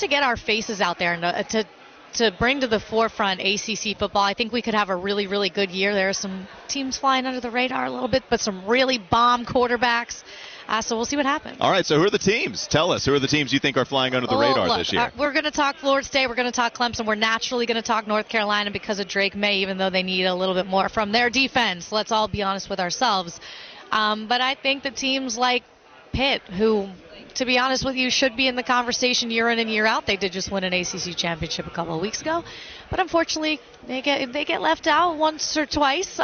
get our faces out there and to bring to the forefront ACC football. I think we could have a really, really good year. There are some teams flying under the radar a little bit, but some really bomb quarterbacks. So we'll see what happens. All right, so who are the teams? Tell us, who are the teams you think are flying under the radar this year? We're going to talk Florida State. We're going to talk Clemson. We're naturally going to talk North Carolina because of Drake May, even though they need a little bit more from their defense. Let's all be honest with ourselves. But I think the teams like Pitt, who, to be honest with you, should be in the conversation year in and year out. They did just win an ACC championship a couple of weeks ago, but unfortunately they get left out once or twice.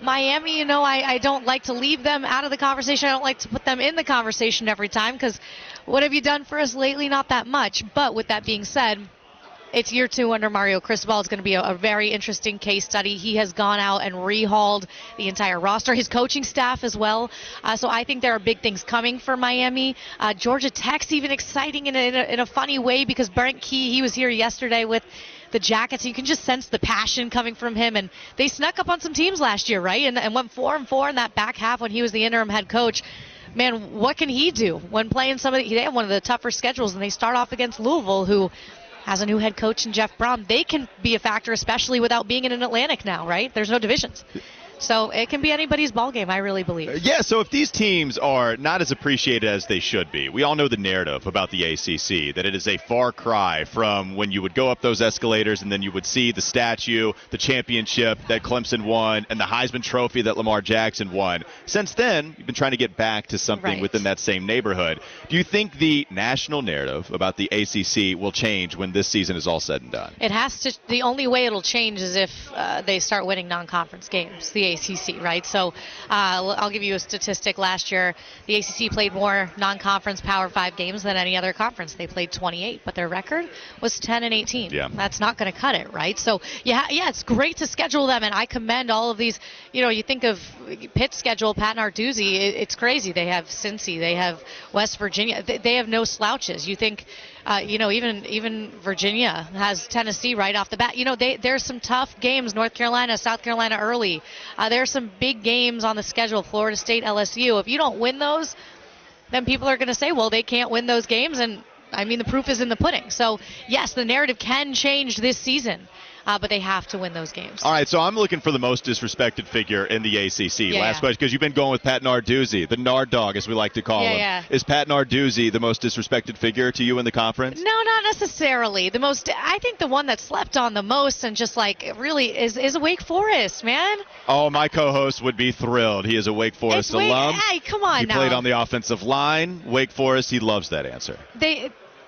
Miami, you know, I don't like to leave them out of the conversation. I don't like to put them in the conversation every time because what have you done for us lately? Not that much. But with that being said, it's year two under Mario Cristobal. It's going to be a very interesting case study. He has gone out and rehauled the entire roster, his coaching staff as well. So I think there are big things coming for Miami. Georgia Tech's even exciting in a funny way because Brent Key, he was here yesterday with the Jackets. You can just sense the passion coming from him. And they snuck up on some teams last year, right? And went 4-4 in that back half when he was the interim head coach. Man, what can he do when playing somebody? They have one of the tougher schedules, and they start off against Louisville, who has a new head coach in Jeff Brom. They can be a factor, especially without being in an Atlantic now, right? There's no divisions. So it can be anybody's ballgame, I really believe. Yeah, so if these teams are not as appreciated as they should be, we all know the narrative about the ACC, that it is a far cry from when you would go up those escalators and then you would see the statue, the championship that Clemson won, and the Heisman Trophy that Lamar Jackson won. Since then, you've been trying to get back to something within that same neighborhood. Do you think the national narrative about the ACC will change when this season is all said and done? It has to. The only way it'll change is if they start winning non-conference games. The ACC, right? So I'll give you a statistic. Last year, the ACC played more non-conference Power 5 games than any other conference. They played 28, but their record was 10-18. Yeah. That's not going to cut it, right? So, yeah, it's great to schedule them, and I commend all of these. You know, you think of Pitt's schedule, Pat Narduzzi, it's crazy. They have Cincy. They have West Virginia. They have no slouches. You think, you know, even Virginia has Tennessee right off the bat. You know, there's some tough games, North Carolina, South Carolina early. There's some big games on the schedule, Florida State, LSU. If you don't win those, then people are going to say, well, they can't win those games. And, I mean, the proof is in the pudding. So, yes, the narrative can change this season. But they have to win those games. All right, so I'm looking for the most disrespected figure in the ACC. Yeah, last question, because you've been going with Pat Narduzzi, the Nard Dog, as we like to call him. Yeah. Is Pat Narduzzi the most disrespected figure to you in the conference? No, not necessarily. I think the one that slept on the most and just, like, really is Wake Forest, man. Oh, my co-host would be thrilled. He is a Wake Forest alum. Hey, come on now. He played on the offensive line. Wake Forest, he loves that answer.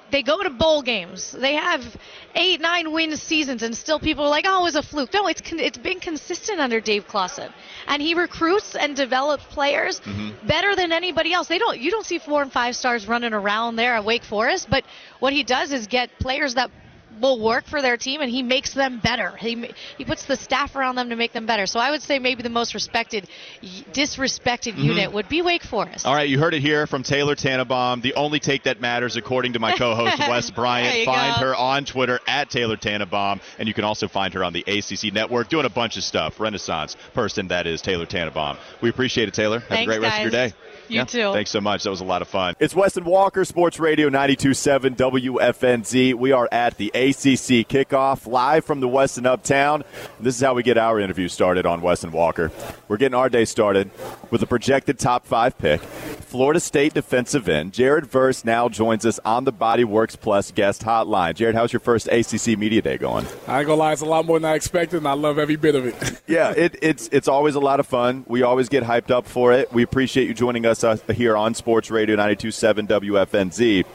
They go to bowl games. They have 8-9 win seasons, and still people are like, oh, it was a fluke. No, it's been consistent under Dave Clawson. And he recruits and develops players better than anybody else. You don't see 4- and 5 stars running around there at Wake Forest, but what he does is get players that will work for their team, and he makes them better. He puts the staff around them to make them better. So I would say maybe the most disrespected unit would be Wake Forest. All right, you heard it here from Taylor Tannenbaum. The only take that matters, according to my co-host, Wes Bryant. Find her on Twitter, at Taylor Tannenbaum, and you can also find her on the ACC Network, doing a bunch of stuff. Renaissance person, that is Taylor Tannenbaum. We appreciate it, Taylor. Have a great rest of your day. You too. Thanks so much. That was a lot of fun. It's Weston Walker, Sports Radio 92.7 WFNZ. We are at the ACC kickoff live from the Weston Uptown. This is how we get our interview started on Weston Walker. We're getting our day started with a projected top 5 pick. Florida State defensive end Jared Verse now joins us on the Body Works Plus guest hotline. Jared, how's your first ACC media day going? I ain't gonna lie, it's a lot more than I expected, and I love every bit of it. Yeah, it's always a lot of fun. We always get hyped up for it. We appreciate you joining us here on Sports Radio 92.7 WFNZ.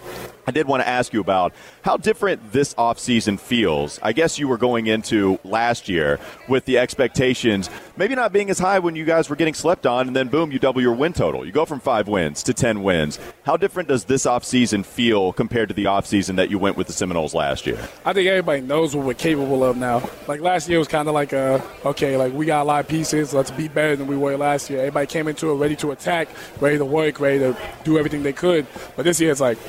I did want to ask you about how different this offseason feels. I guess you were going into last year with the expectations maybe not being as high when you guys were getting slept on, and then, boom, you double your win total. You go from 5 wins to 10 wins. How different does this offseason feel compared to the offseason that you went with the Seminoles last year? I think everybody knows what we're capable of now. Like, last year was kind of like, we got a lot of pieces. Let's be better than we were last year. Everybody came into it ready to attack, ready to work, ready to do everything they could. But this year it's like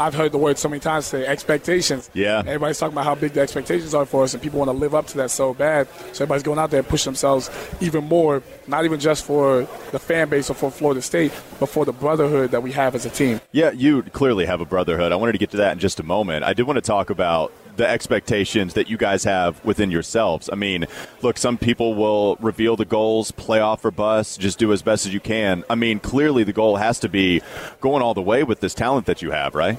I've heard the word so many times today, expectations. Yeah. Everybody's talking about how big the expectations are for us, and people want to live up to that so bad. So everybody's going out there and pushing themselves even more, not even just for the fan base or for Florida State, but for the brotherhood that we have as a team. Yeah, you clearly have a brotherhood. I wanted to get to that in just a moment. I did want to talk about the expectations that you guys have within yourselves. I mean, look, some people will reveal the goals, playoff or bust, just do as best as you can. I mean, clearly the goal has to be going all the way with this talent that you have, right?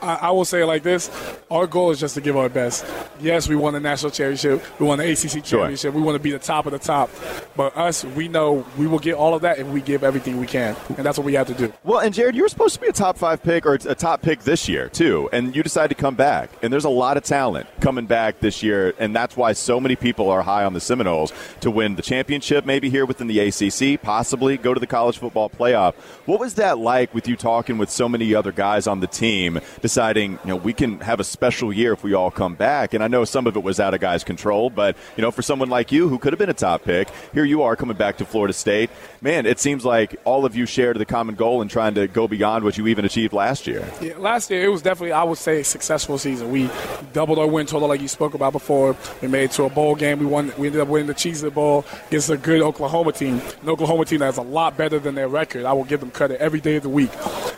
I will say it like this. Our goal is just to give our best. Yes, we won the national championship. We won the ACC championship. Sure. We want to be the top of the top. But us, we know we will get all of that if we give everything we can. And that's what we have to do. Well, and Jared, you were supposed to be a top 5 pick or a top pick this year, too. And you decided to come back. And there's a lot of talent coming back this year, and that's why so many people are high on the Seminoles to win the championship, maybe here within the ACC, possibly go to the college football playoff. What was that like with you talking with so many other guys on the team, deciding, you know, we can have a special year if we all come back? And I know some of it was out of guys' control, but, you know, for someone like you who could have been a top pick, here you are coming back to Florida State. Man, it seems like all of you shared the common goal and trying to go beyond what you even achieved last year. Yeah, last year it was definitely, I would say, a successful season. We doubled our win total like you spoke about before. We made it to a bowl game. We ended up winning the Cheez-It Bowl against a good Oklahoma team. An Oklahoma team that's a lot better than their record. I will give them credit every day of the week.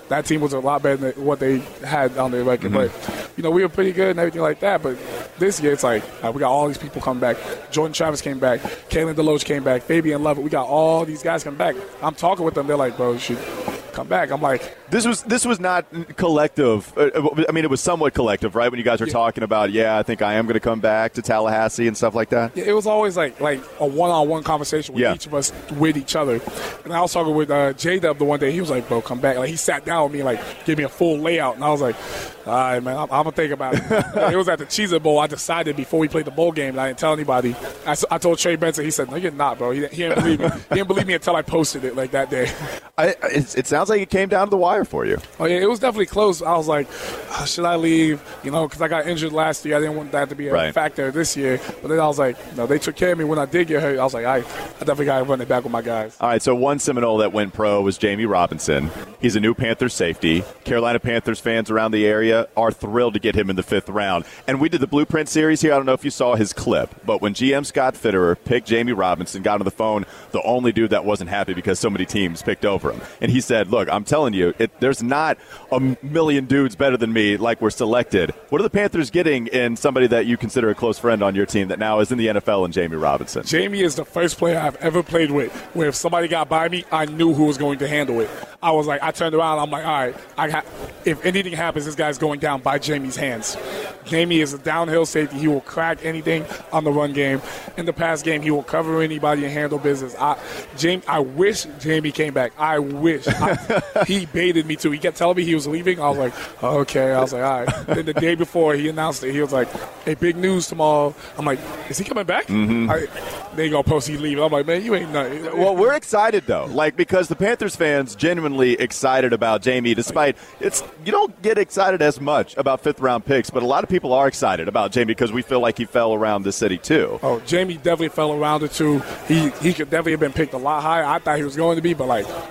That team was a lot better than what they had on their record. But, you know, we were pretty good and everything like that. But This year, it's like we got all these people coming back. Jordan Travis came back. Kalen DeLoach came back. Fabian Lovett. We got all these guys coming back. I'm talking with them. They're like, bro, shoot. Come back. I'm like, this was not collective. I mean, it was somewhat collective, right? When you guys were talking about, I think I am going to come back to Tallahassee and stuff like that. Yeah, it was always like a one-on-one conversation with each of us with each other. And I was talking with J-Dub the one day. He was like, bro, come back. Like, he sat down with me, like, give me a full layout. And I was like, all right, man, I'm gonna think about it. It was at the Cheez-It Bowl. I decided before we played the bowl game, and I didn't tell anybody. I told Trey Benson. He said, "No, you're not, bro." He didn't believe me. He didn't believe me until I posted it like that day. It sounds like it came down to the wire for you. Oh yeah, it was definitely close. I was like, "Should I leave?" You know, because I got injured last year. I didn't want that to be a factor this year. But then I was like, "No, they took care of me when I did get hurt." I was like, "I definitely got to run it back with my guys." All right, so one Seminole that went pro was Jammie Robinson. He's a new Panthers safety. Carolina Panthers fans around the area are thrilled to get him in the 5th round. And we did the Blueprint series here. I don't know if you saw his clip, but when GM Scott Fitterer picked Jammie Robinson, got on the phone, the only dude that wasn't happy because so many teams picked over him. And he said, look, I'm telling you, there's not a million dudes better than me like we're selected. What are the Panthers getting in somebody that you consider a close friend on your team that now is in the NFL and Jammie Robinson? Jammie is the first player I've ever played with where if somebody got by me, I knew who was going to handle it. I was like, I turned around, I'm like, all right, if anything happens, this guy's going down by Jammie's hands. Jammie is a downhill safety. He will crack anything on the run game. In the pass game, he will cover anybody and handle business. I wish Jammie came back. I wish. He baited me, too. He kept telling me he was leaving. I was like, okay. I was like, all right. Then the day before, he announced it. He was like, hey, big news tomorrow. I'm like, is he coming back? Mm-hmm. They going to post he leaving. I'm like, man, you ain't nothing. Well, we're excited, though, because the Panthers fans genuinely excited about Jammie, despite you don't get excited as much about 5th-round picks, but a lot of people are excited about Jammie because we feel like he fell around the city too. Oh, Jammie definitely fell around it too. He could definitely have been picked a lot higher. I thought he was going to be, but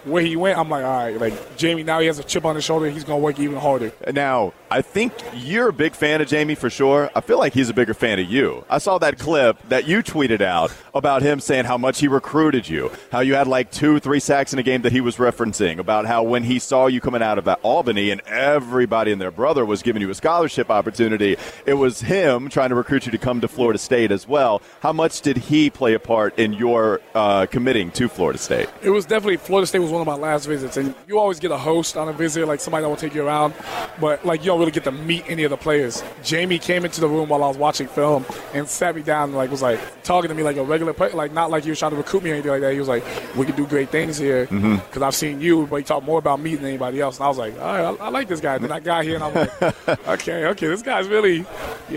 where he went, I'm like, all right, Jammie now he has a chip on his shoulder. He's going to work even harder. Now, I think you're a big fan of Jammie for sure. I feel like he's a bigger fan of you. I saw that clip that you tweeted out about him saying how much he recruited you, how you had 2-3 sacks in a game that he was referencing, about how when he saw you coming out of Albany and everybody and their brother was giving you a scholarship opportunity, it was him trying to recruit you to come to Florida State as well. How much did he play a part in your committing to Florida State? It was definitely, Florida State was one of my last visits, and you always get a host on a visit, somebody that will take you around, but you don't really get to meet any of the players. Jammie came into the room while I was watching film and sat me down and was talking to me like a regular player, not like he was trying to recruit me or anything like that. He was like, we can do great things here because I've seen you, but he talked more about me than anybody else, and I was like, all right, I like this guy. Then I got here and I'm like, okay, this guy's really,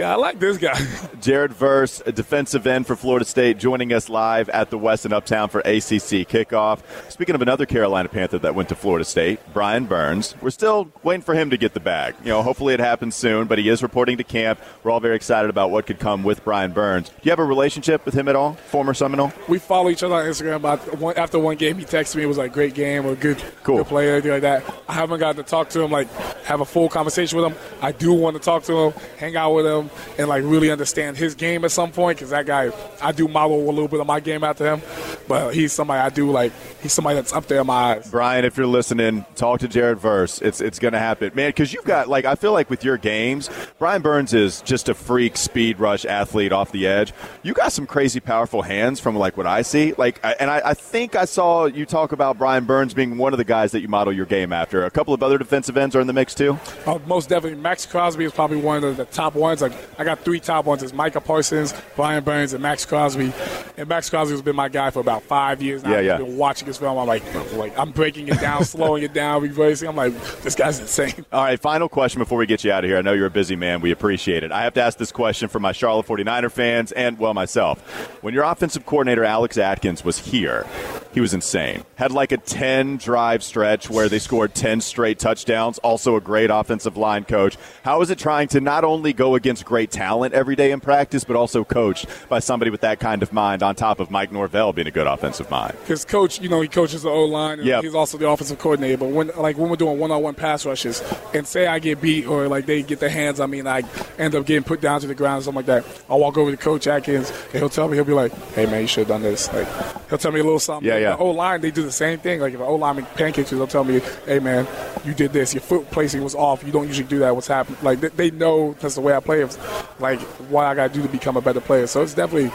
I like this guy. Jared Verse, a defensive end for Florida State, joining us live at the Westin Uptown for ACC kickoff. Speaking of another Carolina Panther that went to Florida State, Brian Burns, we're still waiting for him to get the bag. Hopefully it happens soon, but he is reporting to camp. We're all very excited about what could come with Brian Burns. Do you have a relationship with him at all, former Seminole? We follow each other on Instagram. After one game, he texted me. It was like, great game or good play or anything like that. I haven't gotten to talk to him, have a full conversation with him. I do want to talk to him, hang out with him, and really understand his game at some point, because that guy, I do model a little bit of my game after him, but he's somebody I do he's somebody that's up there in my eyes. Brian, if you're listening, talk to Jared Verse. It's going to happen, man, because you've got I feel like with your games, Brian Burns is just a freak speed rush athlete off the edge. You got some crazy powerful hands from what I see, and I think I saw you talk about Brian Burns being one of the guys that you model your game after. A couple of other defensive ends are in the mix too. Most definitely, Maxx Crosby is probably one of the top ones. I got 3 top ones: it's Micah Parsons, Brian Burns, and Maxx Crosby. And Maxx Crosby has been my guy for about 5 years now. I've been watching his film. I'm breaking it down, slowing it down, reversing. I'm like, this guy's insane. All right, final question before we get you out of here. I know you're a busy man. We appreciate it. I have to ask this question for my Charlotte 49er fans and, myself. When your offensive coordinator, Alex Atkins, was here, he was insane. Had a 10-drive stretch where they scored 10 straight touchdowns. Also a great offensive line coach. How is it trying to not only go against great talent every day in practice, but also coached by somebody with that kind of mind on top of Mike Norvell being a good offensive mind? Because coach, he coaches the O-line. And he's also the offensive coordinator. But when we're doing one-on-one pass rushes and say I get beat or they get their hands on me and I end up getting put down to the ground or something like that, I'll walk over to Coach Atkins and he'll be like, hey, man, you should have done this. He'll tell me a little something. Yeah. The O-line, they do the same thing. If an O-lineman pancakes you, they'll tell me, hey, man, you did this. Your foot placing was off. You don't usually do that. What's happened? They know that's the way I play. If like what I got to do to become a better player. So it's definitely,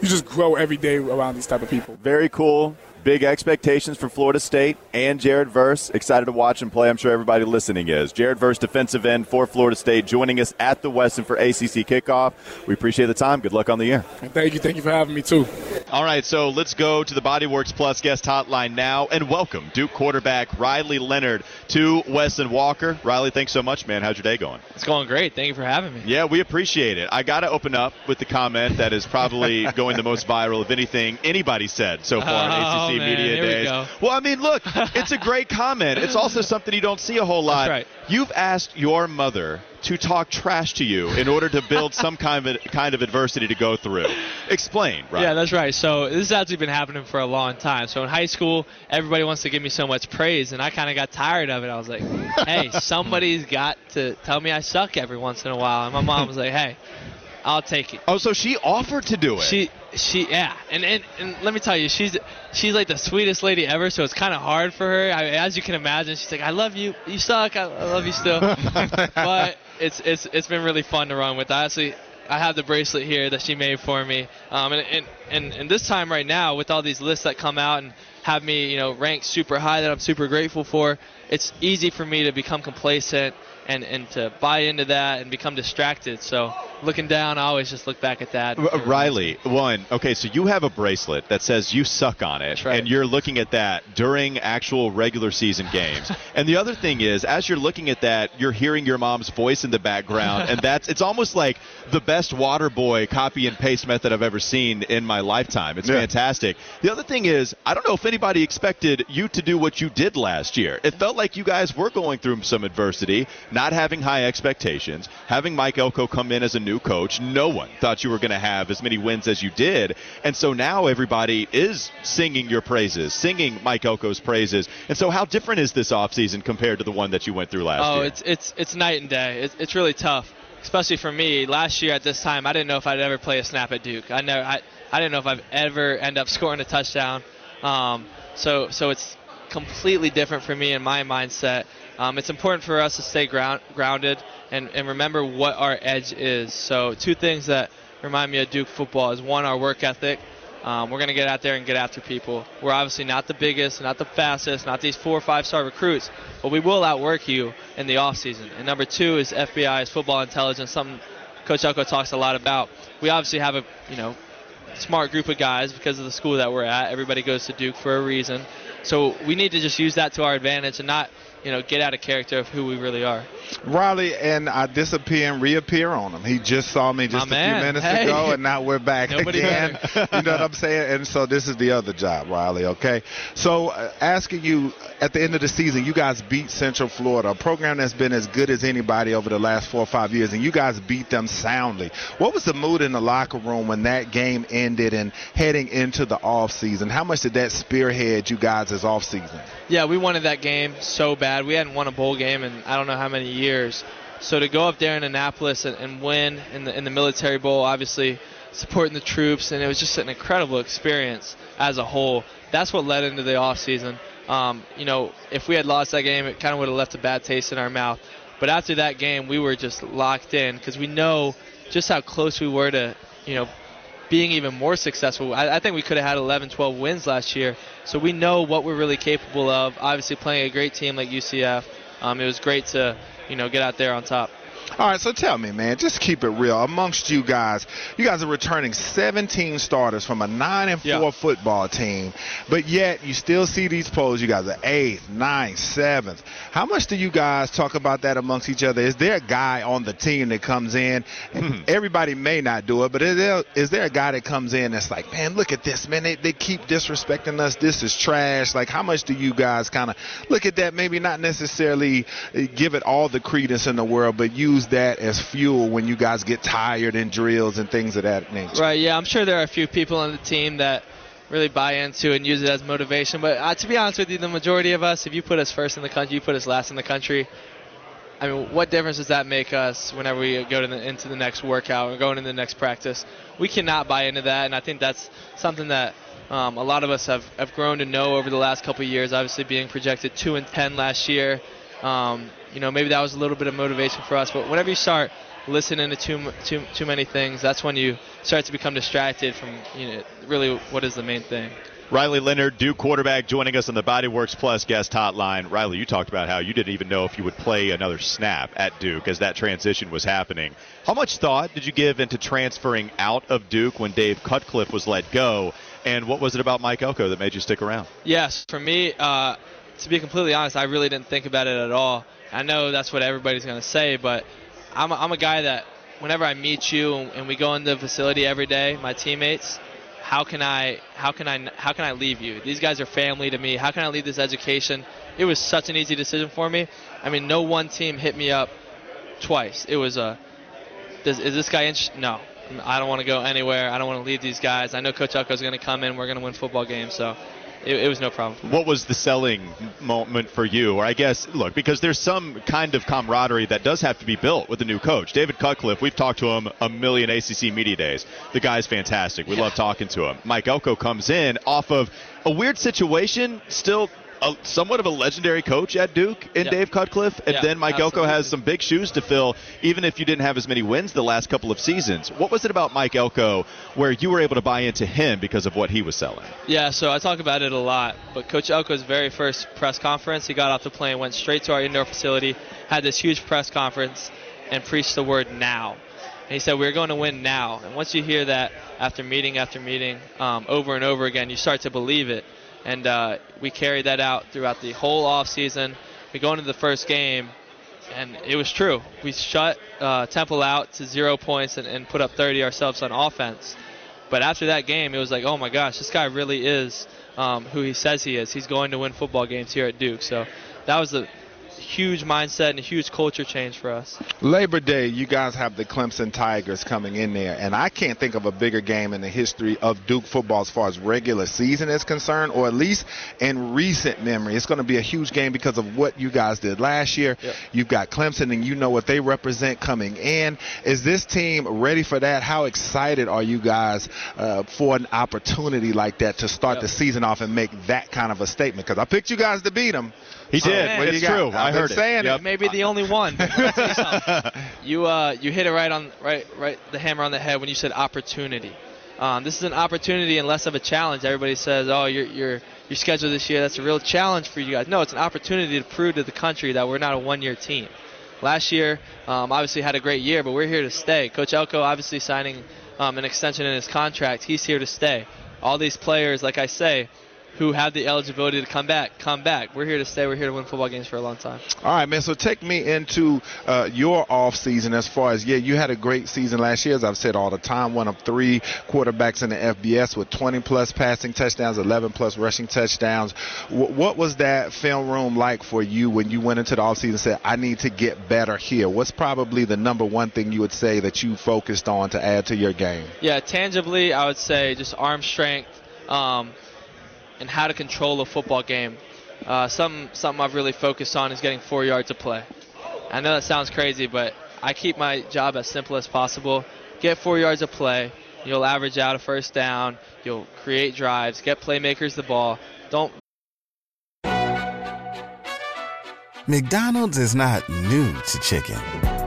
you just grow every day around these type of people. Very cool. Big expectations for Florida State and Jared Verse. Excited to watch and play. I'm sure everybody listening is. Jared Verse, defensive end for Florida State, joining us at the Westin for ACC kickoff. We appreciate the time. Good luck on the year. Thank you. Thank you for having me, too. All right, so let's go to the Body Works Plus guest hotline now and welcome Duke quarterback Riley Leonard to Weston Walker. Riley, thanks so much, man. How's your day going? It's going great. Thank you for having me. Yeah, we appreciate it. I got to open up with the comment that is probably going the most viral of anything anybody said so far in ACC. Oh, man, media days. Well, I mean, look, it's a great comment. It's also something you don't see a whole lot. That's right. You've asked your mother to talk trash to you in order to build some kind of adversity to go through. Explain, right? Yeah, that's right. So this has actually been happening for a long time. So in high school, everybody wants to give me so much praise, and I kind of got tired of it. I was like, hey, somebody's got to tell me I suck every once in a while. And my mom was like, hey, I'll take it. Oh, so she offered to do it. She yeah. And let me tell you, she's like the sweetest lady ever, so it's kind of hard for her. I mean, as you can imagine, she's like, I love you. You suck. I love you still. But it's been really fun to run with. Honestly, I have the bracelet here that she made for me. And this time right now, with all these lists that come out and have me, you know, ranked super high that I'm super grateful for, it's easy for me to become complacent and to buy into that and become distracted. So looking down, I always just look back at that. Riley, one, okay, so you have a bracelet that says you suck on it, right, and you're looking at that during actual regular season games. And the other thing is, as you're looking at that, you're hearing your mom's voice in the background, and it's almost like the best Waterboy copy and paste method I've ever seen in my lifetime. It's fantastic. The other thing is, I don't know if anybody expected you to do what you did last year. It felt like you guys were going through some adversity, not having high expectations, having Mike Elko come in as a new coach. No one thought you were going to have as many wins as you did. And so now everybody is singing your praises, singing Mike Elko's praises. And so how different is this offseason compared to the one that you went through last year? Oh, it's night and day. It's really tough, especially for me. Last year at this time, I didn't know if I'd ever play a snap at Duke. I didn't know if I'd ever end up scoring a touchdown. So it's completely different for me in my mindset. It's important for us to stay grounded and remember what our edge is. So two things that remind me of Duke football is, one, our work ethic. We're going to get out there and get after people. We're obviously not the biggest, not the fastest, not these 4- or 5-star recruits, but we will outwork you in the offseason. And number two is FBI, is football intelligence, something Coach Elko talks a lot about. We obviously have a smart group of guys because of the school that we're at. Everybody goes to Duke for a reason. So we need to just use that to our advantage and not get out of character of who we really are. Riley, and I disappear and reappear on him. He just saw me just a few minutes ago, and now we're back again. You know what I'm saying? And so this is the other job, Riley, okay? So asking you, at the end of the season, you guys beat Central Florida, a program that's been as good as anybody over the last 4 or 5 years, and you guys beat them soundly. What was the mood in the locker room when that game ended and heading into the offseason? How much did that spearhead you guys as offseason? Yeah, we wanted that game so bad. We hadn't won a bowl game in I don't know how many years. So to go up there in Annapolis and win in the Military Bowl, obviously supporting the troops, and it was just an incredible experience as a whole. That's what led into the offseason. If we had lost that game, it kind of would have left a bad taste in our mouth. But after that game, we were just locked in because we know just how close we were to, being even more successful. I think we could have had 11, 12 wins last year. So we know what we're really capable of. Obviously playing a great team like UCF, it was great to, get out there on top. All right, so tell me, man, just keep it real. Amongst you guys are returning 17 starters from a 9-4 football team, but yet you still see these polls. You guys are 8th, 9th, 7th. How much do you guys talk about that amongst each other? Is there a guy on the team that comes in? Everybody may not do it, but is there a guy that comes in that's like, man, look at this, man. They keep disrespecting us. This is trash. Like, how much do you guys kind of look at that? Maybe not necessarily give it all the credence in the world, but you use that as fuel when you guys get tired in drills and things of that nature. Right, yeah, I'm sure there are a few people on the team that really buy into and use it as motivation, but to be honest with you, the majority of us, if you put us first in the country, you put us last in the country, I mean, what difference does that make us whenever we go into the next workout or going into the next practice? We cannot buy into that, and I think that's something that a lot of us have grown to know over the last couple of years, obviously being projected 2-10 last year. Maybe that was a little bit of motivation for us. But whenever you start listening to too many things, that's when you start to become distracted from, really what is the main thing. Riley Leonard, Duke quarterback, joining us on the Body Works Plus guest hotline. Riley, you talked about how you didn't even know if you would play another snap at Duke as that transition was happening. How much thought did you give into transferring out of Duke when Dave Cutcliffe was let go? And what was it about Mike Elko that made you stick around? Yes, for me, to be completely honest, I really didn't think about it at all. I know that's what everybody's going to say, but I'm a guy that whenever I meet you and we go in the facility every day, my teammates, how can I leave you? These guys are family to me. How can I leave this education? It was such an easy decision for me. I mean, no one team hit me up twice. It was is this guy interested? No. I don't want to go anywhere. I don't want to leave these guys. I know Coach Elko's going to come in. We're going to win football games. So it was no problem. What was the selling moment for you? Or I guess, look, because there's some kind of camaraderie that does have to be built with a new coach. David Cutcliffe, we've talked to him a million ACC media days. The guy's fantastic. We love talking to him. Mike Elko comes in off of a weird situation, still somewhat of a legendary coach at Duke in Dave Cutcliffe, and then Mike Elko has some big shoes to fill, even if you didn't have as many wins the last couple of seasons. What was it about Mike Elko where you were able to buy into him because of what he was selling? Yeah, so I talk about it a lot, but Coach Elko's very first press conference, he got off the plane, went straight to our indoor facility, had this huge press conference, and preached the word now. And he said, we're going to win now. And once you hear that after meeting, over and over again, you start to believe it. And we carried that out throughout the whole offseason. We go into the first game, and it was true. We shut Temple out to 0 points and put up 30 ourselves on offense. But after that game, it was like, oh, my gosh, this guy really is who he says he is. He's going to win football games here at Duke. So that was the huge mindset and a huge culture change for us. Labor Day, you guys have the Clemson Tigers coming in there, and I can't think of a bigger game in the history of Duke football as far as regular season is concerned, or at least in recent memory. It's going to be a huge game because of what you guys did last year. Yep. You've got Clemson, and you know what they represent coming in. Is this team ready for that? How excited are you guys for an opportunity like that to start the season off and make that kind of a statement? Because I picked you guys to beat them. He did. Oh, it's true. I heard it. Yep. Maybe the only one. You hit it right the hammer on the head when you said opportunity. This is an opportunity and less of a challenge. Everybody says, "Oh, your schedule this year, that's a real challenge for you guys." No, it's an opportunity to prove to the country that we're not a one-year team. Last year, obviously had a great year, but we're here to stay. Coach Elko obviously signing an extension in his contract. He's here to stay. All these players, like I say, who have the eligibility to come back. We're here to stay. We're here to win football games for a long time. All right, man, so take me into your offseason as far as, you had a great season last year, as I've said all the time, one of three quarterbacks in the FBS with 20-plus passing touchdowns, 11-plus rushing touchdowns. What was that film room like for you when you went into the offseason and said, I need to get better here? What's probably the number one thing you would say that you focused on to add to your game? Yeah, tangibly, I would say just arm strength, and how to control a football game. Something I've really focused on is getting 4 yards a play. I know that sounds crazy, but I keep my job as simple as possible. Get 4 yards a play. You'll average out a first down. You'll create drives. Get playmakers the ball. Don't. McDonald's is not new to chicken.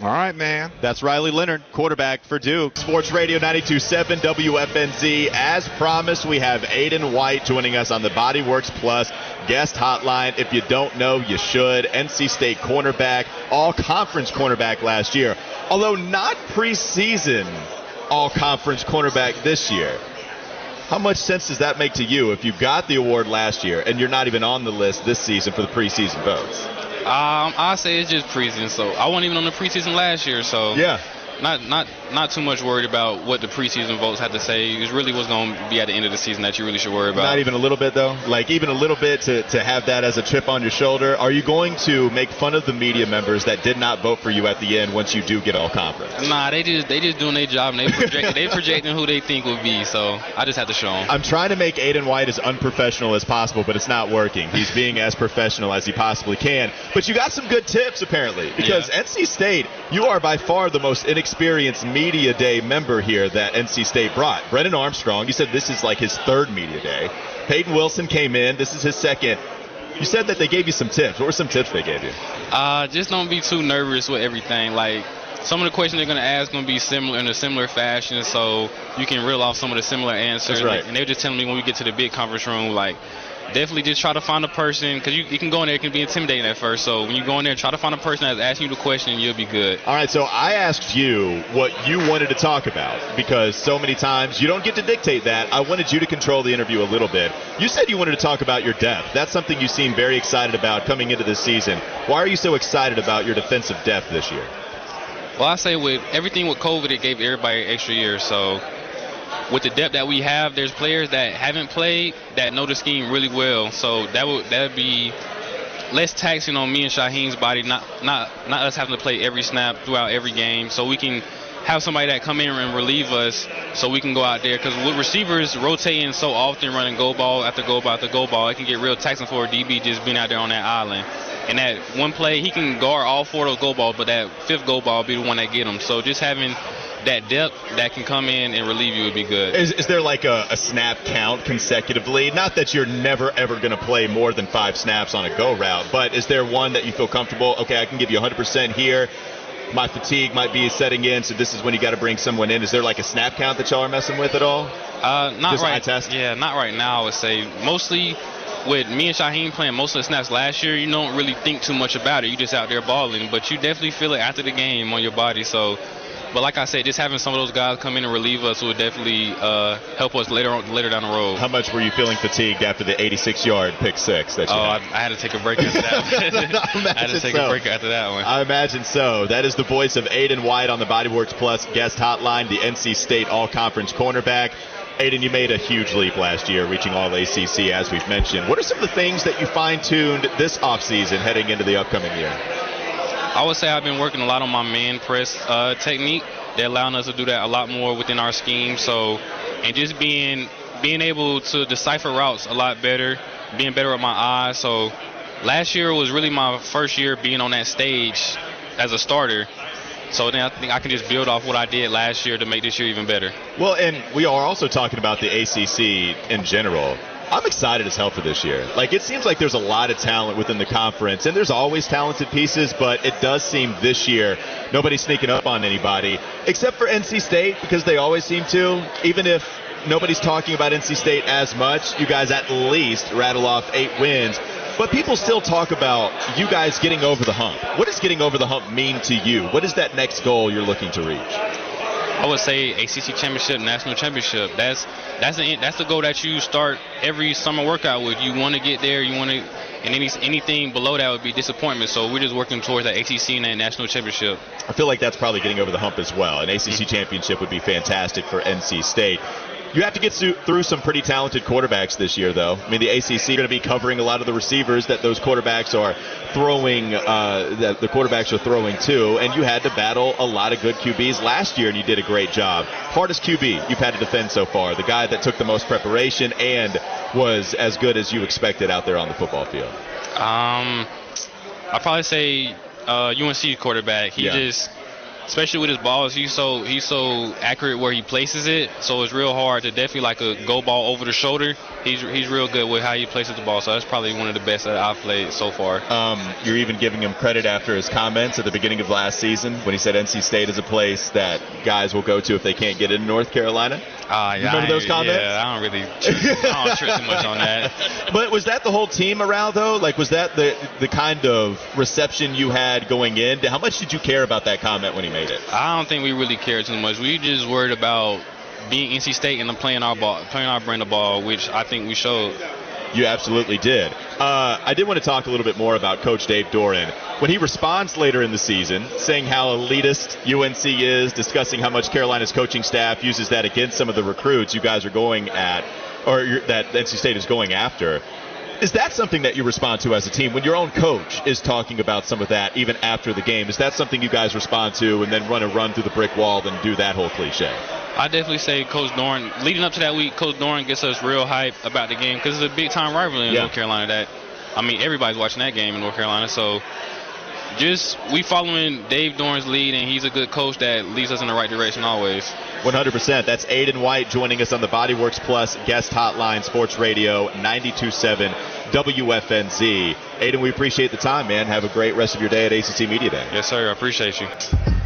All right, man. That's Riley Leonard, quarterback for Duke. Sports Radio 92.7 WFNZ. As promised, we have Aiden White joining us on the Body Works Plus guest hotline. If you don't know, you should. NC State cornerback, all-conference cornerback last year, although not preseason all-conference cornerback this year. How much sense does that make to you if you got the award last year and you're not even on the list this season for the preseason votes? I say it's just preseason, so I wasn't even on the preseason last year, so not too much worried about what the preseason votes had to say. It really was going to be at the end of the season that you really should worry about. Not even a little bit, though? Like, even a little bit to have that as a chip on your shoulder. Are you going to make fun of the media members that did not vote for you at the end once you do get all conference? Nah, they just doing their job, and they projecting who they think will be, so I just have to show them. I'm trying to make Aiden White as unprofessional as possible, but it's not working. He's being as professional as he possibly can. But you got some good tips, apparently, because NC State, you are by far the most inexperienced media day member here that NC State brought. Brennan Armstrong, you said this is like his third media day. Peyton Wilson came in. This is his second. You said that they gave you some tips. What were some tips they gave you? Just don't be too nervous with everything. Like, some of the questions they're going to ask going to be similar in a similar fashion, so you can reel off some of the similar answers. That's right. And they're just telling me when we get to the big conference room, like, definitely just try to find a person, because you can go in there, it can be intimidating at first. So when you go in there, try to find a person that's asking you the question, and you'll be good. All right, so I asked you what you wanted to talk about, because so many times you don't get to dictate that. I wanted you to control the interview a little bit. You said you wanted to talk about your depth. That's something you seem very excited about coming into this season. Why are you so excited about your defensive depth this year? Well, I say with everything with COVID, it gave everybody an extra year, so with the depth that we have, there's players that haven't played that know the scheme really well. So that would be less taxing on me and Shaheen's body, not us having to play every snap throughout every game. So we can have somebody that come in and relieve us so we can go out there. Because with receivers rotating so often, running go ball after go ball after go ball, it can get real taxing for a DB just being out there on that island. And that one play, he can guard all four of those go balls, but that fifth go ball will be the one that get him. So just having that depth that can come in and relieve you would be good. Is there like a snap count consecutively? Not that you're never, ever going to play more than 5 snaps on a go route, but is there one that you feel comfortable, okay, I can give you 100% here, my fatigue might be setting in, so this is when you got to bring someone in. Is there like a snap count that y'all are messing with at all? Not just right. Eye test? Yeah, not right now, I would say. Mostly with me and Shaheen playing most of the snaps last year, you don't really think too much about it. You're just out there balling, but you definitely feel it after the game on your body, so... But like I said, just having some of those guys come in and relieve us would definitely help us later down the road. How much were you feeling fatigued after the 86-yard pick six that you had? I had to take a break after that one. I had to take a break after that one. I imagine so. That is the voice of Aiden White on the Body Works Plus guest hotline, the NC State All-Conference cornerback. Aiden, you made a huge leap last year, reaching All-ACC, as we've mentioned. What are some of the things that you fine-tuned this offseason heading into the upcoming year? I would say I've been working a lot on my man press technique. They're allowing us to do that a lot more within our scheme. So, and just being able to decipher routes a lot better, being better with my eyes. So last year was really my first year being on that stage as a starter. So then I think I can just build off what I did last year to make this year even better. Well, and we are also talking about the ACC in general. I'm excited as hell for this year. Like, it seems like there's a lot of talent within the conference, and there's always talented pieces, but it does seem this year nobody's sneaking up on anybody, except for NC State, because they always seem to. Even if nobody's talking about NC State as much, you guys at least rattle off 8 wins. But people still talk about you guys getting over the hump. What does getting over the hump mean to you? What is that next goal you're looking to reach? I would say ACC championship, national championship. That's the goal that you start every summer workout with. You want to get there. You want to, and anything below that would be disappointment. So we're just working towards that ACC and that national championship. I feel like that's probably getting over the hump as well. An ACC championship would be fantastic for NC State. You have to get through some pretty talented quarterbacks this year, though. I mean, the ACC are going to be covering a lot of the receivers that those quarterbacks are throwing, that the quarterbacks are throwing to, and you had to battle a lot of good QBs last year, and you did a great job. Hardest QB you've had to defend so far, the guy that took the most preparation and was as good as you expected out there on the football field. I'd probably say UNC quarterback. He just... especially with his balls, he's so accurate where he places it, so it's real hard to definitely like a go ball over the shoulder. He's real good with how he places the ball, so that's probably one of the best that I've played so far. You're even giving him credit after his comments at the beginning of last season when he said NC State is a place that guys will go to if they can't get in North Carolina. Remember those comments? Yeah, I don't really trip too much on that. But was that the whole team around, though? Like, was that the kind of reception you had going in? How much did you care about that comment when he made it? I don't think we really cared too much. We just worried about being NC State and playing our brand of ball, which I think we showed. You absolutely did. I did want to talk a little bit more about Coach Dave Doran. When he responds later in the season, saying how elitist UNC is, discussing how much Carolina's coaching staff uses that against some of the recruits you guys are going at, or that NC State is going after, is that something that you respond to as a team when your own coach is talking about some of that even after the game? Is that something you guys respond to and then run through the brick wall and do that whole cliche? I definitely say Coach Doran, leading up to that week, Coach Doran gets us real hype about the game because it's a big-time rivalry in North Carolina. Everybody's watching that game in North Carolina. So just we following Dave Doran's lead, and he's a good coach that leads us in the right direction always. 100%. That's Aiden White joining us on the Body Works Plus guest hotline, Sports Radio 92.7 WFNZ. Aiden, we appreciate the time, man. Have a great rest of your day at ACC Media Day. Yes, sir. I appreciate you.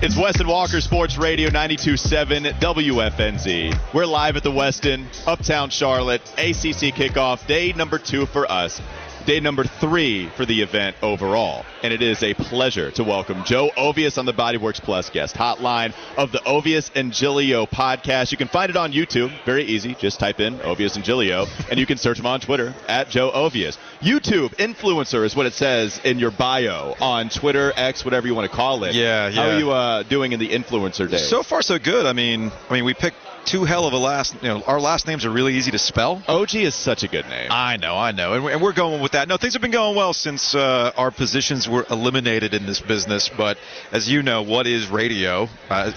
It's Weston Walker, Sports Radio 92.7 WFNZ. We're live at the Westin, Uptown Charlotte, ACC kickoff, day number 2 for us, day number 3 for the event overall. And it is a pleasure to welcome Joe Ovius on the Bodyworks Plus guest hotline of the Ovius and Giglio podcast. You can find it on YouTube. Very easy. Just type in Ovius and Giglio, and you can search him on Twitter at Joe Ovius. YouTube influencer is what it says in your bio on Twitter, X, whatever you want to call it. Yeah, yeah. How are you doing in the influencer day? So far, so good. I mean, we picked two hell of a last. You know, our last names are really easy to spell. OG is such a good name. I know, and we're going with that. No, things have been going well since our positions were eliminated in this business. But as you know, what is radio?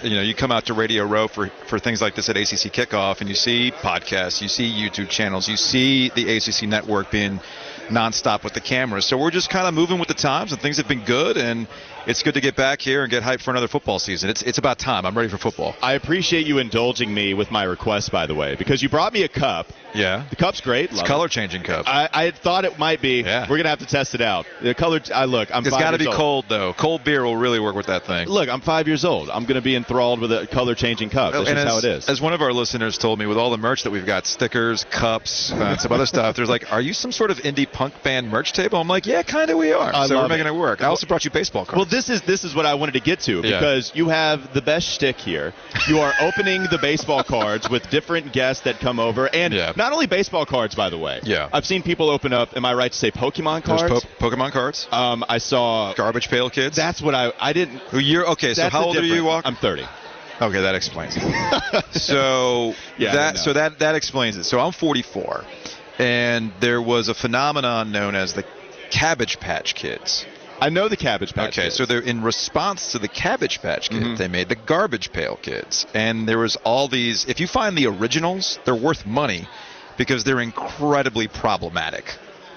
You come out to Radio Row for things like this at ACC Kickoff, and you see podcasts, you see YouTube channels, you see the ACC network being nonstop with the cameras. So we're just kind of moving with the times, and things have been good, and it's good to get back here and get hyped for another football season. It's about time. I'm ready for football. I appreciate you indulging me with my request, by the way, because you brought me a cup. Yeah. The cup's great. It's a color-changing cup. I thought it might be. Yeah. We're going to have to test it out. The color. It's got to be cold, though. Cold beer will really work with that thing. Look, I'm 5 years old. I'm going to be enthralled with a color-changing cup. That's just how it is. As one of our listeners told me, with all the merch that we've got, stickers, cups, and some other stuff, there's like, are you some sort of indie punk band merch table? I'm like, yeah, kind of we are. So we're making it work. I also brought you baseball cards. Well, this is what I wanted to get to, because you have the best shtick here. You are opening the baseball cards with different guests that come over, and not only baseball cards, by the way. Yeah. I've seen people open up, am I right to say Pokemon cards? There's Pokemon cards. I saw Garbage Pail Kids. That's what I didn't. You're okay, so how old are you, Walker? I'm 30. Okay, that explains it. So that explains it. So I'm 44, and there was a phenomenon known as the Cabbage Patch Kids. I know the Cabbage Patch Kids. Okay, so they're in response to the Cabbage Patch Kids, they made the Garbage Pail Kids. And there was all these, if you find the originals, they're worth money because they're incredibly problematic,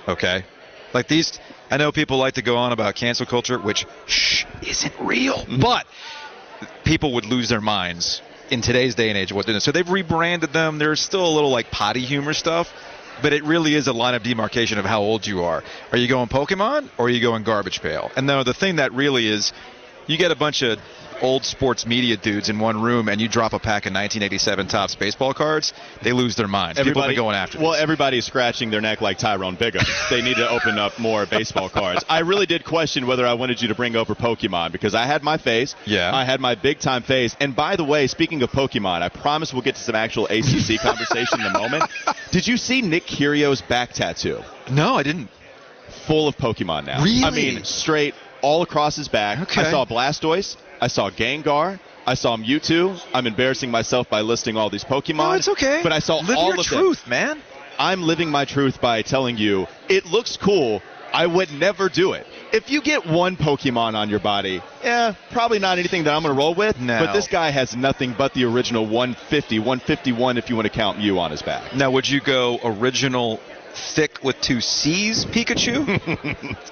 okay? Like these, I know people like to go on about cancel culture, which, isn't real. But people would lose their minds in today's day and age of what they're doing. So they've rebranded them. There's still a little like potty humor stuff. But it really is a line of demarcation of how old you are. Are you going Pokemon or are you going Garbage Pail? And no, the thing that really is, you get a bunch of old sports media dudes in one room and you drop a pack of 1987 Topps baseball cards, they lose their minds. People have been going after this. Well, everybody's scratching their neck like Tyrone Bigham. They need to open up more baseball cards. I really did question whether I wanted you to bring over Pokemon because I had my face. Yeah. I had my big-time face. And by the way, speaking of Pokemon, I promise we'll get to some actual ACC conversation in a moment. Did you see Nick Curio's back tattoo? No, I didn't. Full of Pokemon now. Really? I mean, straight all across his back. Okay. I saw Blastoise. I saw Gengar. I saw Mewtwo. I'm embarrassing myself by listing all these Pokemon. No, it's okay. But I saw all of them. Live your truth, man. I'm living my truth by telling you it looks cool. I would never do it. If you get one Pokemon on your body, probably not anything that I'm going to roll with. No. But this guy has nothing but the original 150, 151 if you want to count Mew on his back. Now, would you go original thick with two C's Pikachu?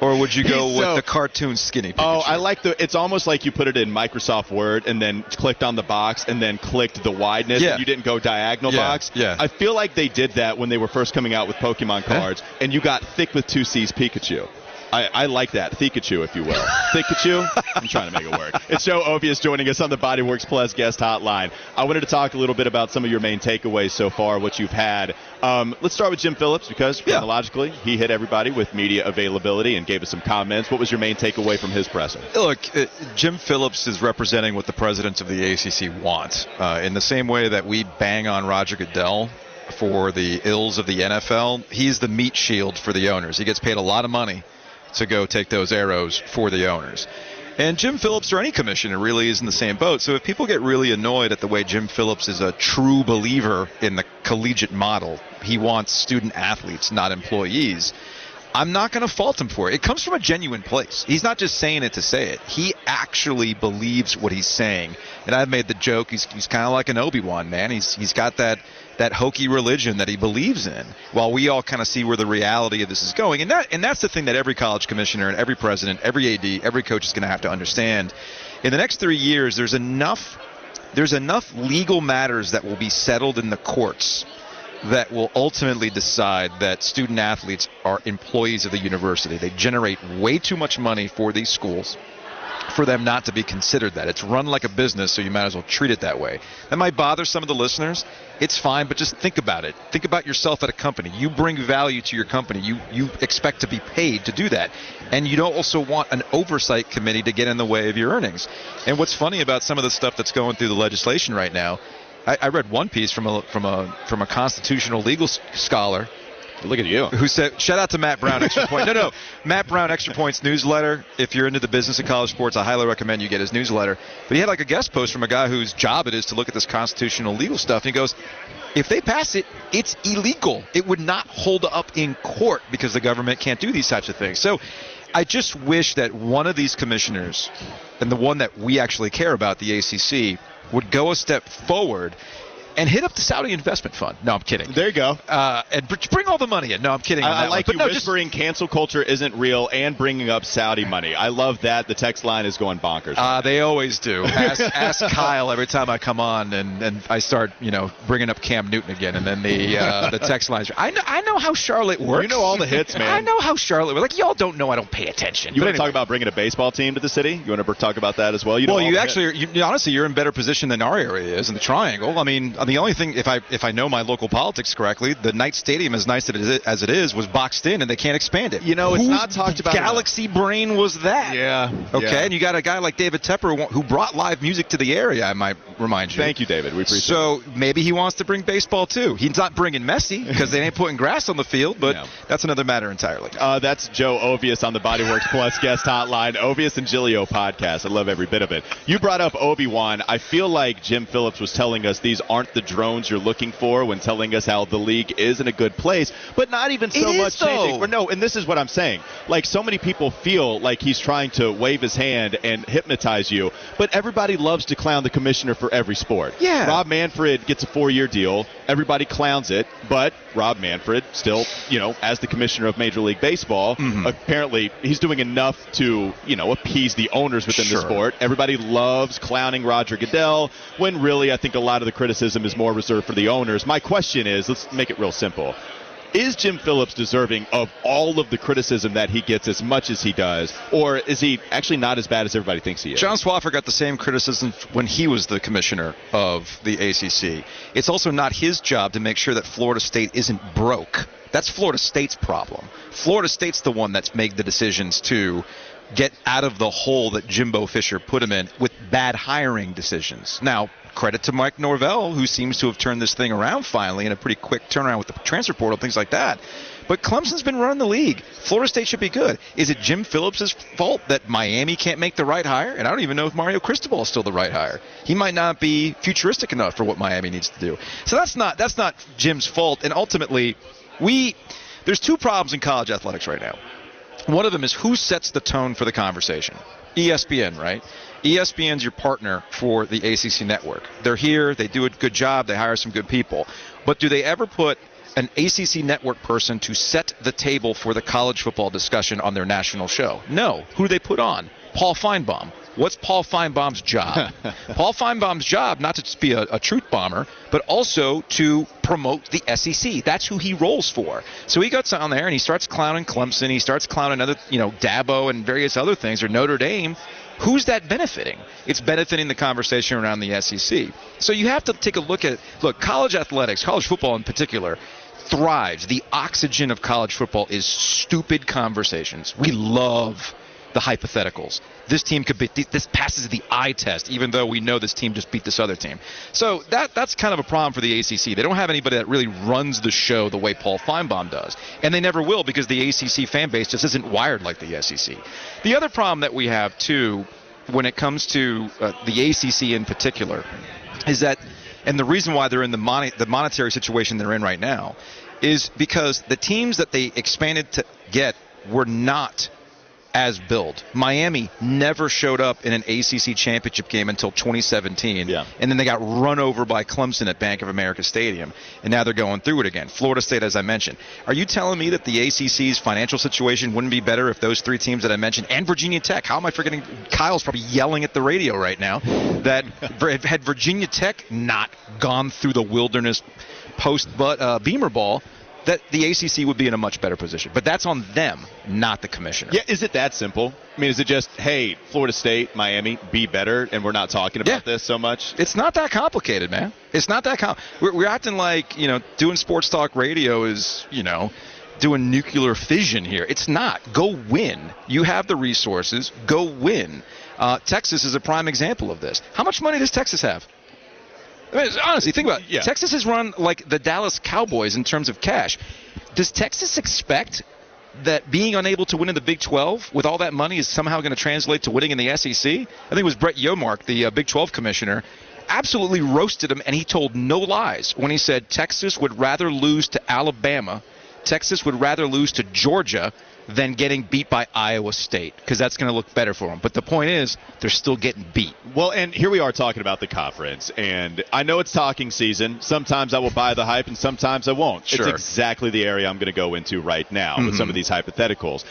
Or would you go with the cartoon skinny Pikachu? Oh, I like it's almost like you put it in Microsoft Word and then clicked on the box and then clicked the wideness and you didn't go diagonal box. Yeah. I feel like they did that when they were first coming out with Pokemon cards and you got thick with two C's Pikachu. I like that. Thikachu, if you will. Thikachu? I'm trying to make it work. It's Joe Ovius joining us on the Bodyworks Plus guest hotline. I wanted to talk a little bit about some of your main takeaways so far, what you've had. Let's start with Jim Phillips because chronologically he hit everybody with media availability and gave us some comments. What was your main takeaway from his presser? Look, Jim Phillips is representing what the presidents of the ACC want. In the same way that we bang on Roger Goodell for the ills of the NFL, he's the meat shield for the owners. He gets paid a lot of money to go take those arrows for the owners. And Jim Phillips, or any commissioner, really is in the same boat. So if people get really annoyed at the way Jim Phillips is a true believer in the collegiate model, he wants student athletes, not employees, I'm not going to fault him for it. It comes from a genuine place. He's not just saying it to say it. He actually believes what he's saying. And I've made the joke, he's kind of like an Obi-Wan, man. He's got that hokey religion that he believes in, while we all kind of see where the reality of this is going. And that's the thing that every college commissioner and every president, every AD, every coach is going to have to understand. In the next 3 years, there's enough legal matters that will be settled in the courts that will ultimately decide that student athletes are employees of the university. They generate way too much money for these schools for them not to be considered that. It's run like a business, so you might as well treat it that way. That might bother some of the listeners. It's fine, but just think about it. Think about yourself at a company. You bring value to your company. You expect to be paid to do that. And you don't also want an oversight committee to get in the way of your earnings. And what's funny about some of the stuff that's going through the legislation right now, I read one piece from a constitutional legal scholar. Look at you. Who said, shout out to Mac Brown Extra Point. No, Mac Brown Extra Point's newsletter. If you're into the business of college sports, I highly recommend you get his newsletter. But he had like a guest post from a guy whose job it is to look at this constitutional legal stuff. And he goes, if they pass it, it's illegal. It would not hold up in court because the government can't do these types of things. So I just wish that one of these commissioners, and the one that we actually care about, the ACC, would go a step forward and hit up the Saudi investment fund. No, I'm kidding. There you go. And bring all the money in. No, I'm kidding. I like you whispering cancel culture isn't real and bringing up Saudi money. I love that. The text line is going bonkers. They always do. Ask Kyle every time I come on and I start, bringing up Cam Newton again. And then the text lines. I know how Charlotte works. You know all the hits, man. I know how Charlotte works. Like, y'all don't know I don't pay attention. You want to talk about bringing a baseball team to the city? You want to talk about that as well? Honestly, you're in better position than our area is in the Triangle. I mean, the only thing, if I know my local politics correctly, the Knight Stadium, as nice as it is, was boxed in and they can't expand it. It's not talked about. Galaxy brain was that? Yeah. Okay, yeah. And you got a guy like David Tepper who brought live music to the area, I might remind you. Thank you, David. We appreciate it. So maybe he wants to bring baseball too. He's not bringing Messi because they ain't putting grass on the field, but that's another matter entirely. That's Joe Ovius on the Bodyworks Plus guest hotline. Ovius and Gilio podcast. I love every bit of it. You brought up Obi-Wan. I feel like Jim Phillips was telling us these aren't the drones you're looking for when telling us how the league is in a good place, but not even so much changing. No, and this is what I'm saying. Like, so many people feel like he's trying to wave his hand and hypnotize you, but everybody loves to clown the commissioner for every sport. Yeah. Rob Manfred gets a 4-year deal. Everybody clowns it, but Rob Manfred still, as the commissioner of Major League Baseball, apparently he's doing enough to, appease the owners within the sport. Everybody loves clowning Roger Goodell when really I think a lot of the criticism is more reserved for the owners. My question is, let's make it real simple. Is Jim Phillips deserving of all of the criticism that he gets as much as he does, or is he actually not as bad as everybody thinks he is? John Swofford got the same criticism when he was the commissioner of the ACC. It's also not his job to make sure that Florida State isn't broke. That's Florida State's problem. Florida State's the one that's made the decisions to get out of the hole that Jimbo Fisher put him in with bad hiring decisions. Now, credit to Mike Norvell, who seems to have turned this thing around finally in a pretty quick turnaround with the transfer portal, things like that. But Clemson's been running the league. Florida State should be good. Is it Jim Phillips' fault that Miami can't make the right hire? And I don't even know if Mario Cristobal is still the right hire. He might not be futuristic enough for what Miami needs to do. So that's not Jim's fault. And ultimately, there's two problems in college athletics right now. One of them is who sets the tone for the conversation. ESPN, right? ESPN's your partner for the ACC network. They're here, they do a good job, they hire some good people. But do they ever put an ACC network person to set the table for the college football discussion on their national show? No. Who do they put on? Paul Feinbaum. What's Paul Feinbaum's job? Paul Feinbaum's job, not to just be a truth bomber, but also to promote the SEC. That's who he rolls for. So he gets on there and he starts clowning Clemson. He starts clowning other, Dabo and various other things, or Notre Dame. Who's that benefiting? It's benefiting the conversation around the SEC. So you have to take a look at, college athletics, college football in particular, thrives. The oxygen of college football is stupid conversations. We love the hypotheticals. This team could beat this passes the eye test, even though we know this team just beat this other team. So that's kind of a problem for the ACC. They don't have anybody that really runs the show the way Paul Feinbaum does, and they never will because the ACC fan base just isn't wired like the SEC. The other problem that we have too, when it comes to the ACC in particular, is that, and the reason why they're in the monetary situation they're in right now, is because the teams that they expanded to get were not as built. Miami never showed up in an ACC championship game until 2017, and then they got run over by Clemson at Bank of America Stadium, and now they're going through it again. Florida State, as I mentioned. Are you telling me that the ACC's financial situation wouldn't be better if those three teams that I mentioned, and Virginia Tech, how am I forgetting? Kyle's probably yelling at the radio right now, that had Virginia Tech not gone through the wilderness post-Beamer ball, that the ACC would be in a much better position. But that's on them, not the commissioner. Yeah, is it that simple? I mean, is it just, hey, Florida State, Miami, be better, and we're not talking about this so much? It's not that complicated, man. It's not that complicated. We're acting like, you know, doing sports talk radio is, you know, doing nuclear fission here. It's not. Go win. You have the resources. Go win. Texas is a prime example of this. How much money does Texas have? I mean, honestly, think about it. Yeah. Texas is run like the Dallas Cowboys in terms of cash. Does Texas expect that being unable to win in the Big 12 with all that money is somehow going to translate to winning in the SEC? I think it was Brett Yomark, the Big 12 commissioner, absolutely roasted him, and he told no lies when he said Texas would rather lose to Alabama, Texas would rather lose to Georgia than getting beat by Iowa State, because that's going to look better for them. But the point is, they're still getting beat. Well, and here we are talking about the conference, and I know it's talking season. Sometimes I will buy the hype, and sometimes I won't. Sure. It's exactly the area I'm going to go into right now with some of these hypotheticals.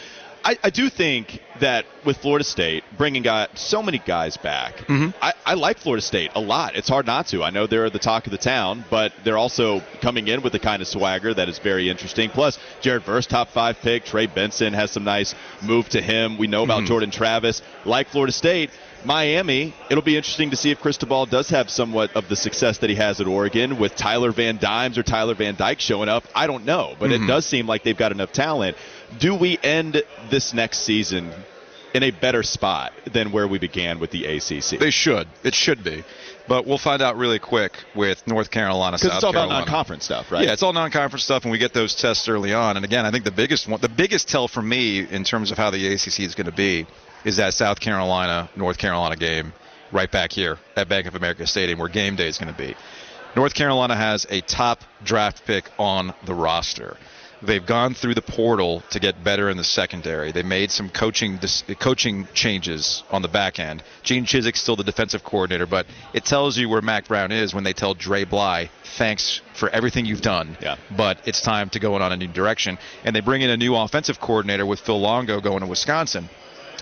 I do think that with Florida State, bringing so many guys back, I like Florida State a lot. It's hard not to. I know they're the talk of the town, but they're also coming in with the kind of swagger that is very interesting. Plus, Jared Verse, top 5 pick. Trey Benson has some nice move to him. We know about Jordan Travis. Like Florida State, Miami, it'll be interesting to see if Cristobal does have somewhat of the success that he has at Oregon with Tyler Van Dyke showing up. I don't know, but it does seem like they've got enough talent. Do we end this next season in a better spot than where we began with the ACC? They should. It should be. But we'll find out really quick with North Carolina, South Carolina. Because it's all about non-conference stuff, right? Yeah, it's all non-conference stuff, and we get those tests early on. And, again, I think the biggest tell for me in terms of how the ACC is going to be is that South Carolina, North Carolina game right back here at Bank of America Stadium where game day is going to be. North Carolina has a top draft pick on the roster. They've gone through the portal to get better in the secondary. They made some coaching changes on the back end. Gene Chizik's still the defensive coordinator, but it tells you where Mac Brown is when they tell Dre Bly, thanks for everything you've done, but it's time to go in on a new direction. And they bring in a new offensive coordinator with Phil Longo going to Wisconsin.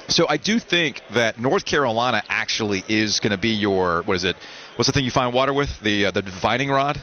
So I do think that North Carolina actually is going to be your, what is it? What's the thing you find water with? The divining rod?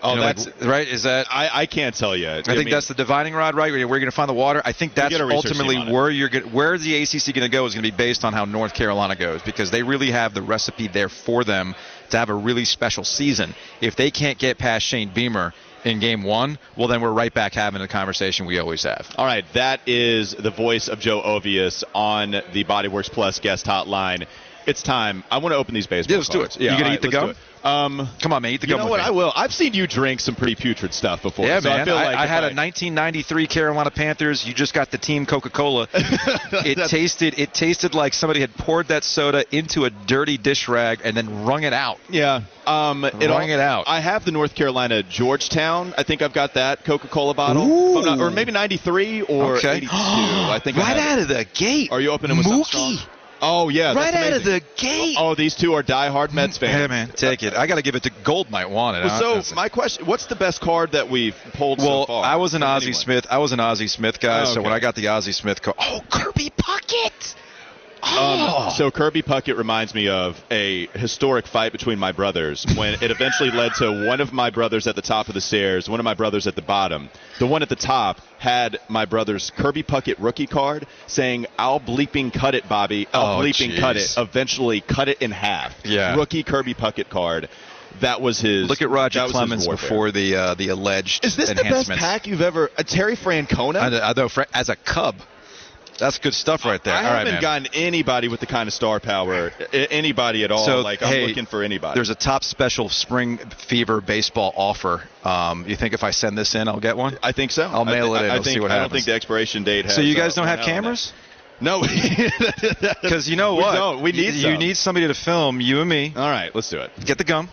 Oh, you know, that's like, right. Is that I can't tell you. I think that's the divining rod, right? Where you're going to find the water. I think that's ultimately where where the ACC going to go is going to be based on how North Carolina goes, because they really have the recipe there for them to have a really special season. If they can't get past Shane Beamer in game one, well, then we're right back having the conversation we always have. All right, that is the voice of Joe Ovius on the BodyWorks Plus guest hotline. It's time. I want to open these baseball cards. Let's do it. Yeah, you going to eat the gum? Come on, man, eat the gum. You know what? I will. I've seen you drink some pretty putrid stuff before. Yeah, so man. I feel like I had a 1993 Carolina Panthers. You just got the team Coca-Cola. It tasted like somebody had poured that soda into a dirty dish rag and then wrung it out. Yeah. Wrung it out. I have the North Carolina Georgetown. I think I've got that Coca-Cola bottle. Ooh. Or maybe 93 or 82. I think right out of the gate. Are you opening with Mookie? Something strong? Oh, yeah. Right out of the gate. Oh, these two are diehard Mets fans. Yeah, man. Take it. I got to give it to Gold might want it. Well, so my question, what's the best card that we've pulled so far? Well, I was an Ozzie Smith. I was an Ozzie Smith guy, so when I got the Ozzie Smith card. Oh, Kirby Puckett. So Kirby Puckett reminds me of a historic fight between my brothers when it eventually led to one of my brothers at the top of the stairs, one of my brothers at the bottom. The one at the top had my brother's Kirby Puckett rookie card saying, I'll bleeping cut it, Bobby. I'll bleeping cut it. Eventually cut it in half. Yeah. Rookie Kirby Puckett card. That was his. Look at Roger Clemens before the alleged enhancements. Is this the best pack you've ever? Terry Francona? Although as a Cub. That's good stuff right there. I haven't gotten anybody with the kind of star power, anybody at all. So, like, I'm looking for anybody. There's a top special spring fever baseball offer. You think if I send this in, I'll get one? I think so. I'll mail it in. I'll see what happens. I don't think the expiration date has. So you guys don't have cameras? No. Because you know what? We need some. You need somebody to film you and me. All right, let's do it. Get the gum.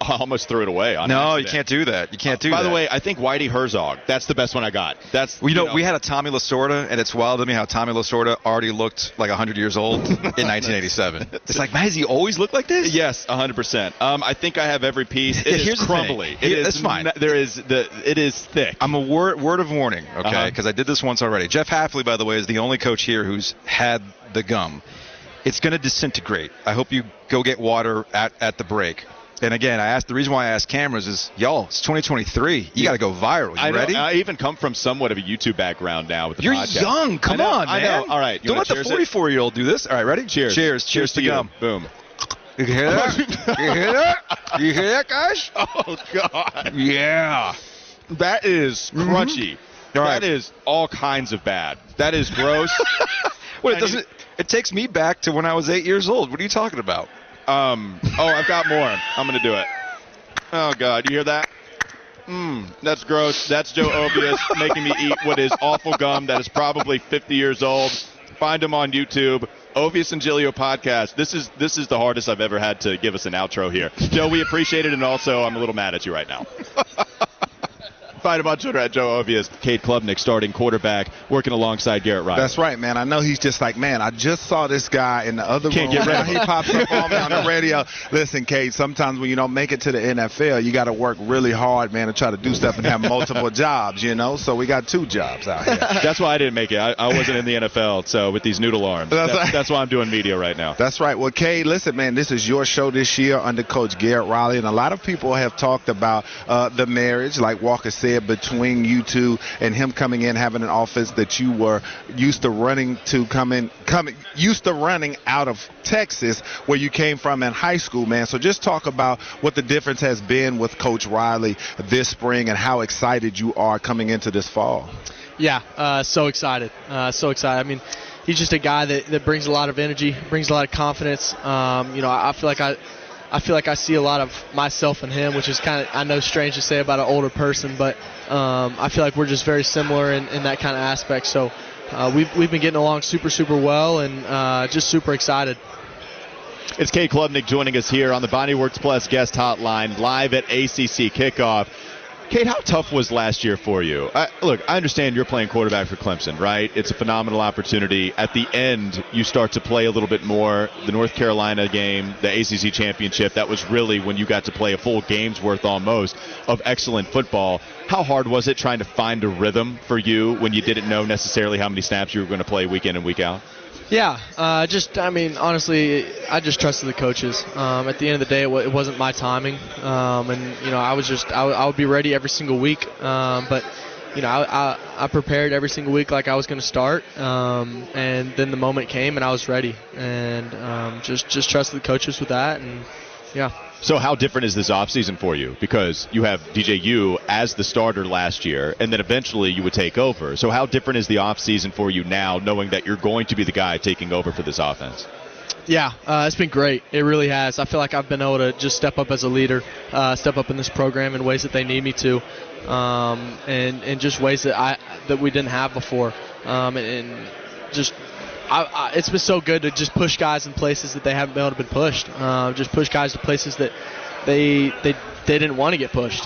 I almost threw it away. No, you can't do that. You can't do that. By the way, I think Whitey Herzog. That's the best one I got. That's you know, we had a Tommy Lasorda, and it's wild to me how Tommy Lasorda already looked like 100 years old in 1987. It's like, man, has he always looked like this? Yes, 100%. I think I have every piece. Here's crumbly. That's fine. It is thick. I'm a word of warning, okay? Because I did this once already. Jeff Hafley, by the way, is the only coach here who's had the gum. It's going to disintegrate. I hope you go get water at the break. And again, the reason why I asked cameras is, y'all, it's 2023. You got to go viral. You ready? I even come from somewhat of a YouTube background now with the podcast. You're young. Come on, man. I know. All right. Don't let the 44-year-old do this. All right, ready? Cheers. Cheers. Cheers to gum. Boom. You hear that? You hear that? You hear that, guys? Oh, God. Yeah. That is crunchy. All right. That is all kinds of bad. That is gross. Wait, it takes me back to when I was 8 years old. What are you talking about? Oh, I've got more. I'm going to do it. Oh, God. You hear that? That's gross. That's Joe Obias making me eat what is awful gum that is probably 50 years old. Find him on YouTube. Obias and Giglio podcast. This is the hardest I've ever had to give us an outro here. Joe, we appreciate it, and also I'm a little mad at you right now. Find him on Twitter at Joe Obias. Cade Klubnik, starting quarterback, working alongside Garrett Riley. That's right, man. I know he's just like, man, I just saw this guy in the other room. Now he pops up on me on the radio. Listen, Cade, sometimes when you don't make it to the NFL, you got to work really hard, man, to try to do stuff and have multiple jobs, you know? So we got two jobs out here. That's why I didn't make it. I wasn't in the NFL, so with these noodle arms. That's why I'm doing media right now. That's right. Well, Cade, listen, man, this is your show this year under Coach Garrett Riley, and a lot of people have talked about the marriage, like Walker said, between you two, and him coming in having an offense that you were used to running to used to running out of Texas, where you came from in high school, man. So just talk about what the difference has been with Coach Riley this spring and how excited you are coming into this fall. Yeah, so excited. So excited. I mean, he's just a guy that brings a lot of energy, brings a lot of confidence. You know, I feel like I see a lot of myself in him, which is kind of, I know, strange to say about an older person, but I feel like we're just very similar in that kind of aspect. So we've been getting along super, super well, and just super excited. It's Cade Klubnik joining us here on the Bonnie Works Plus guest hotline, live at ACC kickoff. Cade, how tough was last year for you? Look, I understand you're playing quarterback for Clemson, right? It's a phenomenal opportunity. At the end, you start to play a little bit more. The North Carolina game, the ACC championship, that was really when you got to play a full game's worth almost of excellent football. How hard was it trying to find a rhythm for you when you didn't know necessarily how many snaps you were going to play week in and week out? Yeah, I mean, honestly, I just trusted the coaches. At the end of the day, it wasn't my timing, and you know, I would be ready every single week. But you know, I prepared every single week like I was going to start, and then the moment came and I was ready, and just trusted the coaches with that, and yeah. So how different is this offseason for you? Because you have DJU as the starter last year, and then eventually you would take over. So how different is the offseason for you now, knowing that you're going to be the guy taking over for this offense? Yeah, it's been great. It really has. I feel like I've been able to just step up as a leader, step up in this program in ways that they need me to, and just ways that we didn't have before. It's been so good to just push guys in places that they haven't been able to be pushed. Just push guys to places that they didn't want to get pushed.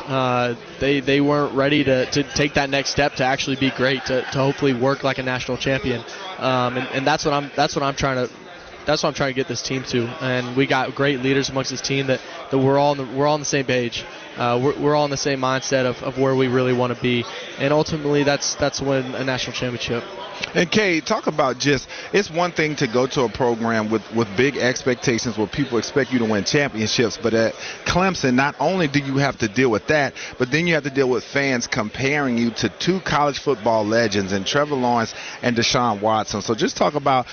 They weren't ready to take that next step to actually be great, to hopefully work like a national champion. And that's what I'm trying to get this team to. And we got great leaders amongst this team that we're all on the same page. We're all in the same mindset of where we really want to be, and ultimately that's win a national championship. And Cade, talk about it's one thing to go to a program with big expectations where people expect you to win championships, but at Clemson, not only do you have to deal with that, but then you have to deal with fans comparing you to two college football legends in Trevor Lawrence and Deshaun Watson. So just talk about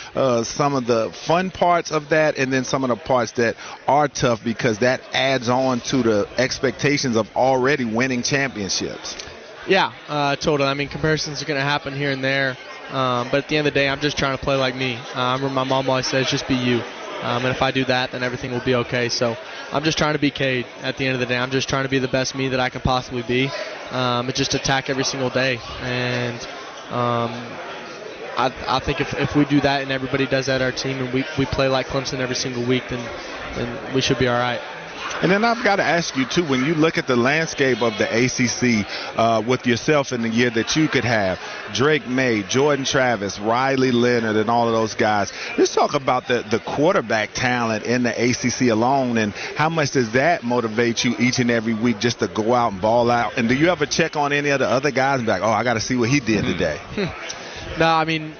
some of the fun parts of that, and then some of the parts that are tough, because that adds on to the expectations of already winning championships. Yeah, totally. I mean, comparisons are going to happen here and there. But at the end of the day, I'm just trying to play like me. My mom always says, just be you. And if I do that, then everything will be okay. So I'm just trying to be Cade at the end of the day. I'm just trying to be the best me that I can possibly be. And just attack every single day. And I think if we do that and everybody does that, our team, and we play like Clemson every single week, then we should be all right. And then I've got to ask you, too, when you look at the landscape of the ACC with yourself in the year that you could have, Drake May, Jordan Travis, Riley Leonard, and all of those guys, let's talk about the quarterback talent in the ACC alone, and how much does that motivate you each and every week just to go out and ball out? And do you ever check on any of the other guys and be like, oh, I got to see what he did today? No, I mean,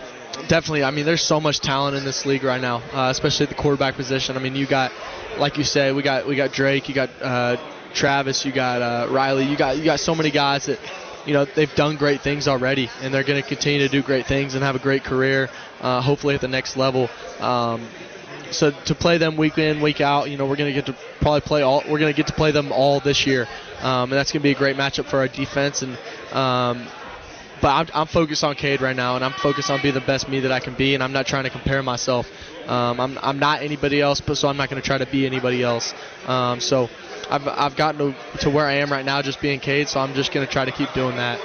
definitely. I mean, there's so much talent in this league right now, especially at the quarterback position. I mean, you got... Like you say, we got Drake, you got Travis, you got Riley, you got so many guys that, you know, they've done great things already, and they're going to continue to do great things and have a great career, hopefully at the next level. So to play them week in, week out, you know, we're going to get to probably play all. We're going to get to play them all this year, and that's going to be a great matchup for our defense. And but I'm focused on Cade right now, and I'm focused on being the best me that I can be, and I'm not trying to compare myself. I'm not anybody else, but so I'm not going to try to be anybody else. So I've gotten to where I am right now just being Cade, so I'm just going to try to keep doing that.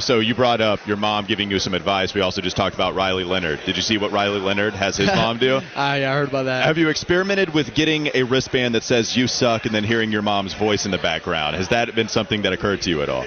So you brought up your mom giving you some advice. We also just talked about Riley Leonard. Did you see what Riley Leonard has his mom do? Yeah, I heard about that. Have you experimented with getting a wristband that says you suck and then hearing your mom's voice in the background? Has that been something that occurred to you at all?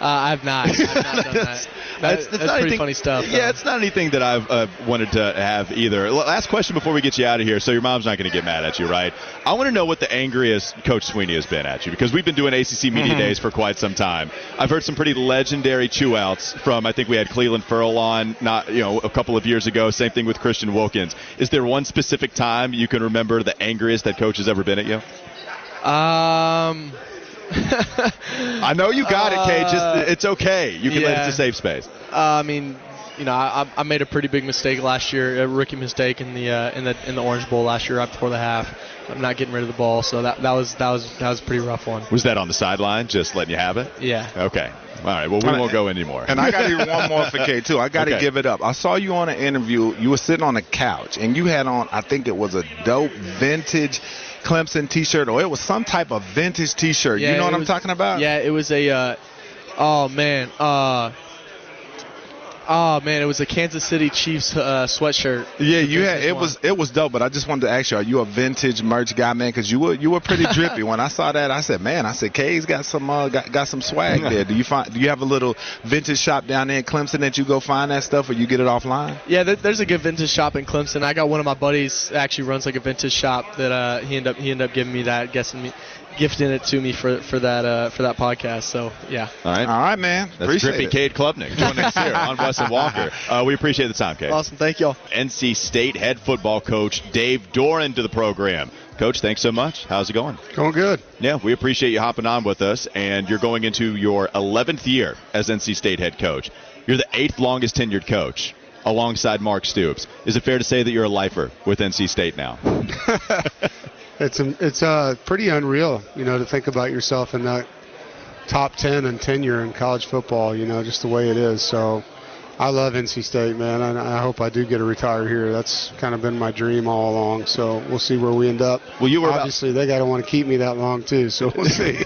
I've not done that. That's not pretty anything, funny stuff. Though. Yeah, it's not anything that I've wanted to have either. Last question before we get you out of here. So your mom's not going to get mad at you, right? I want to know what the angriest Coach Sweeney has been at you, because we've been doing ACC Media Days for quite some time. I've heard some pretty legendary chew-outs from, I think we had Cleveland Furl on a couple of years ago. Same thing with Christian Wilkins. Is there one specific time you can remember the angriest that Coach has ever been at you? I know you got it, Cade. Just, it's okay. You can let it to safe space. I mean, you know, I made a pretty big mistake last year, a rookie mistake in the Orange Bowl last year right before the half. I'm not getting rid of the ball, so that was a pretty rough one. Was that on the sideline, just letting you have it? Yeah. Okay. All right. Well, we won't go anymore. And I got even one more for Cade too. I got to give it up. I saw you on an interview. You were sitting on a couch, and you had on, I think it was a dope vintage Clemson T-shirt, or it was some type of vintage T-shirt. Yeah, you know what I'm talking about? Yeah. It was a. Oh man, it was a Kansas City Chiefs sweatshirt. Yeah, you had it one. It was dope, but I just wanted to ask you, are you a vintage merch guy, man? Because you were pretty drippy. When I saw that, I said, man, Cade's got some got some swag there. Do you have a little vintage shop down there in Clemson that you go find that stuff, or you get it offline? Yeah, there's a good vintage shop in Clemson. I got one of my buddies actually runs like a vintage shop that he ended up giving me that, gifting it to me for that podcast. So yeah. All right, man. That's Grippy Cade Klubnik joining us here on Wes and Walker. We appreciate the time, Cade. Awesome, thank y'all. NC State head football coach Dave Doran to the program. Coach, thanks so much. How's it going? Going good. Yeah, we appreciate you hopping on with us, and you're going into your 11th year as NC State head coach. You're the 8th longest tenured coach, alongside Mark Stoops. Is it fair to say that you're a lifer with NC State now? It's pretty unreal, you know, to think about yourself in that top 10 and tenure in college football, you know, just the way it is. So I love NC State, man, and I hope I do get to retire here. That's kind of been my dream all along, so we'll see where we end up. Well, you were obviously they got to want to keep me that long too, so we'll see.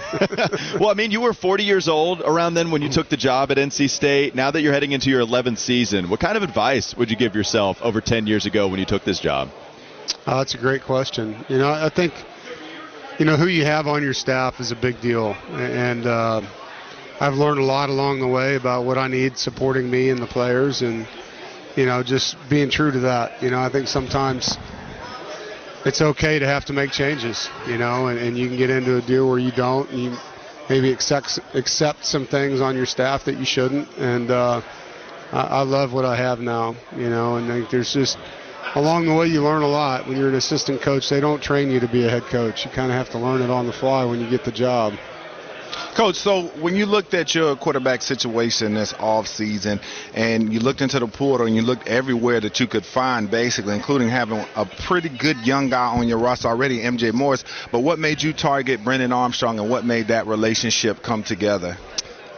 Well, I mean, you were 40 years old around then when you took the job at NC State. Now that you're heading into your 11th season, what kind of advice would you give yourself over 10 years ago when you took this job? That's a great question. You know, I think, you know, who you have on your staff is a big deal. And I've learned a lot along the way about what I need supporting me and the players, and, you know, just being true to that. You know, I think sometimes it's okay to have to make changes, you know, and you can get into a deal where you don't. And you maybe accept some things on your staff that you shouldn't. And I love what I have now, you know, and I think there's just... Along the way, you learn a lot. When you're an assistant coach, they don't train you to be a head coach. You kind of have to learn it on the fly when you get the job. Coach, so when you looked at your quarterback situation this offseason, and you looked into the portal and you looked everywhere that you could find, basically, including having a pretty good young guy on your roster already, MJ Morris, but what made you target Brennan Armstrong, and what made that relationship come together?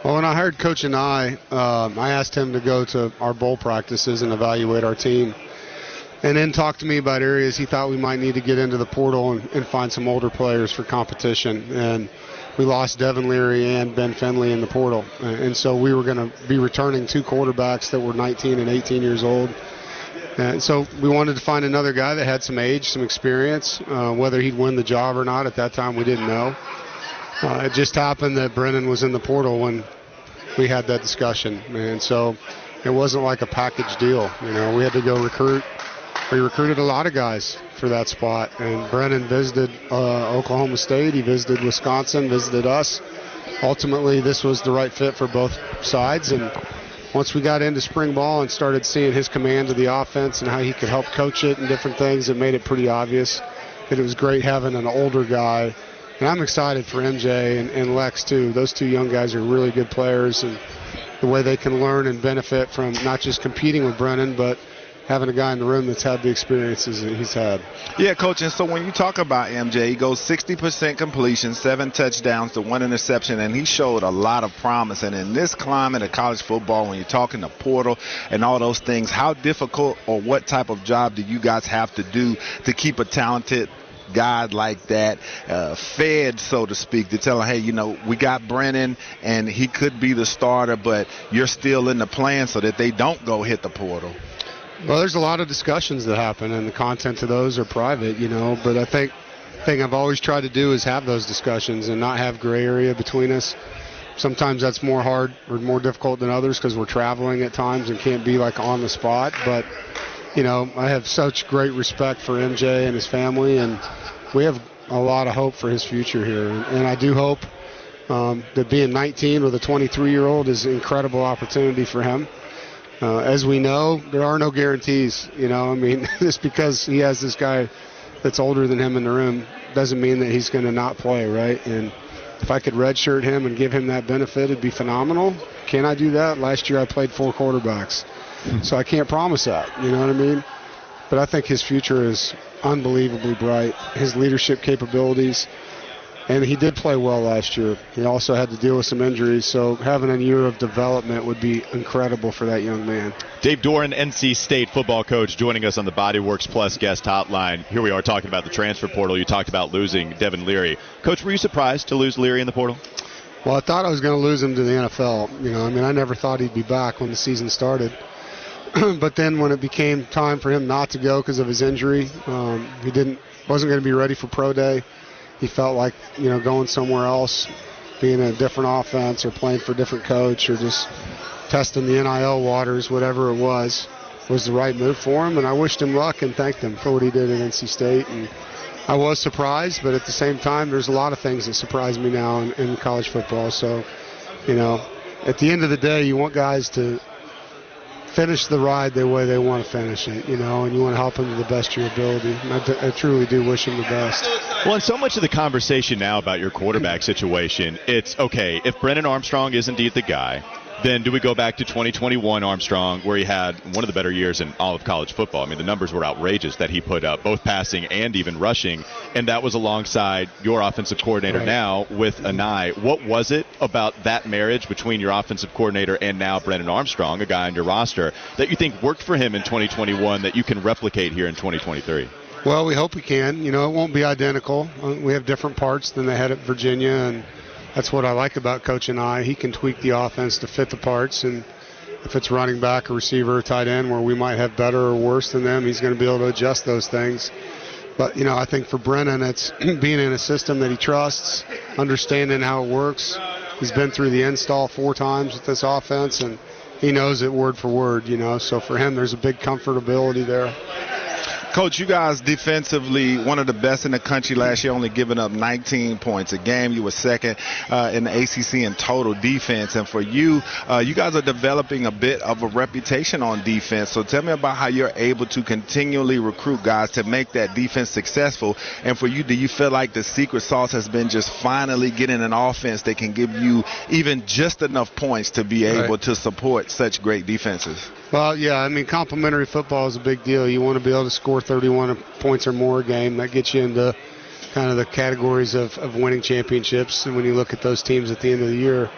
Well, when I hired Coach Anae, I asked him to go to our bowl practices and evaluate our team, and then talk to me about areas he thought we might need to get into the portal and find some older players for competition. And we lost Devin Leary and Ben Finley in the portal. And so we were going to be returning two quarterbacks that were 19 and 18 years old. And so we wanted to find another guy that had some age, some experience. Whether he'd win the job or not at that time, we didn't know. It just happened that Brennan was in the portal when we had that discussion. And so it wasn't like a package deal. You know, we had to go recruit. We recruited a lot of guys for that spot, and Brennan visited Oklahoma State, he visited Wisconsin, visited us. Ultimately, this was the right fit for both sides, and once we got into spring ball and started seeing his command of the offense and how he could help coach it and different things, it made it pretty obvious that it was great having an older guy. And I'm excited for MJ and Lex, too. Those two young guys are really good players, and the way they can learn and benefit from not just competing with Brennan, but having a guy in the room that's had the experiences that he's had. Yeah, Coach, and so when you talk about MJ, he goes 60% completion, 7 touchdowns to 1 interception, and he showed a lot of promise. And in this climate of college football, when you're talking the portal and all those things, how difficult or what type of job do you guys have to do to keep a talented guy like that fed, so to speak, to tell him, hey, you know, we got Brennan and he could be the starter, but you're still in the plan so that they don't go hit the portal? Well, there's a lot of discussions that happen, and the content of those are private, you know, but I think the thing I've always tried to do is have those discussions and not have gray area between us. Sometimes that's more hard or more difficult than others because we're traveling at times and can't be like on the spot, but, you know, I have such great respect for MJ and his family, and we have a lot of hope for his future here, and I do hope that being 19 with a 23-year-old is an incredible opportunity for him. As we know, there are no guarantees, you know. I mean, just because he has this guy that's older than him in the room doesn't mean that he's going to not play, right? And if I could redshirt him and give him that benefit, it'd be phenomenal. Can I do that? Last year I played 4 quarterbacks, so I can't promise that, you know what I mean? But I think his future is unbelievably bright, his leadership capabilities, and he did play well last year. He also had to deal with some injuries, so having a year of development would be incredible for that young man. Dave Doran, NC State football coach, joining us on the Body Works Plus guest hotline. Here we are talking about the transfer portal. You talked about losing Devin Leary. Coach, were you surprised to lose Leary in the portal? Well, I thought I was going to lose him to the NFL. You know, I mean, I never thought he'd be back when the season started. But then when it became time for him not to go because of his injury, he wasn't going to be ready for pro day. He felt like, you know, going somewhere else, being in a different offense or playing for a different coach or just testing the NIL waters, whatever it was the right move for him. And I wished him luck and thanked him for what he did at NC State. And I was surprised, but at the same time, there's a lot of things that surprise me now in college football. So, you know, at the end of the day, you want guys to finish the ride the way they want to finish it, you know, and you want to help them to the best of your ability. And I truly do wish them the best. Well, and so much of the conversation now about your quarterback situation, it's, okay, if Brennan Armstrong is indeed the guy, then do we go back to 2021 Armstrong, where he had one of the better years in all of college football? I mean, the numbers were outrageous that he put up, both passing and even rushing, and that was alongside your offensive coordinator right now with Anae. What was it about that marriage between your offensive coordinator and now Brennan Armstrong, a guy on your roster, that you think worked for him in 2021 that you can replicate here in 2023? Well, we hope we can. You know, it won't be identical. We have different parts than they had at Virginia, and that's what I like about Coach Anae. He can tweak the offense to fit the parts, and if it's running back, a receiver, a tight end, where we might have better or worse than them, he's going to be able to adjust those things. But, you know, I think for Brennan, it's being in a system that he trusts, understanding how it works. He's been through the install 4 times with this offense, and he knows it word for word, you know. So for him, there's a big comfortability there. Coach, you guys defensively one of the best in the country last year, only giving up 19 points a game. You were second in the ACC in total defense. And for you, you guys are developing a bit of a reputation on defense. So tell me about how you're able to continually recruit guys to make that defense successful. And for you, do you feel like the secret sauce has been just finally getting an offense that can give you even just enough points to be able to support such great defenses? Well, yeah, I mean, complimentary football is a big deal. You want to be able to score 31 points or more a game. That gets you into kind of the categories of winning championships. And when you look at those teams at the end of the year,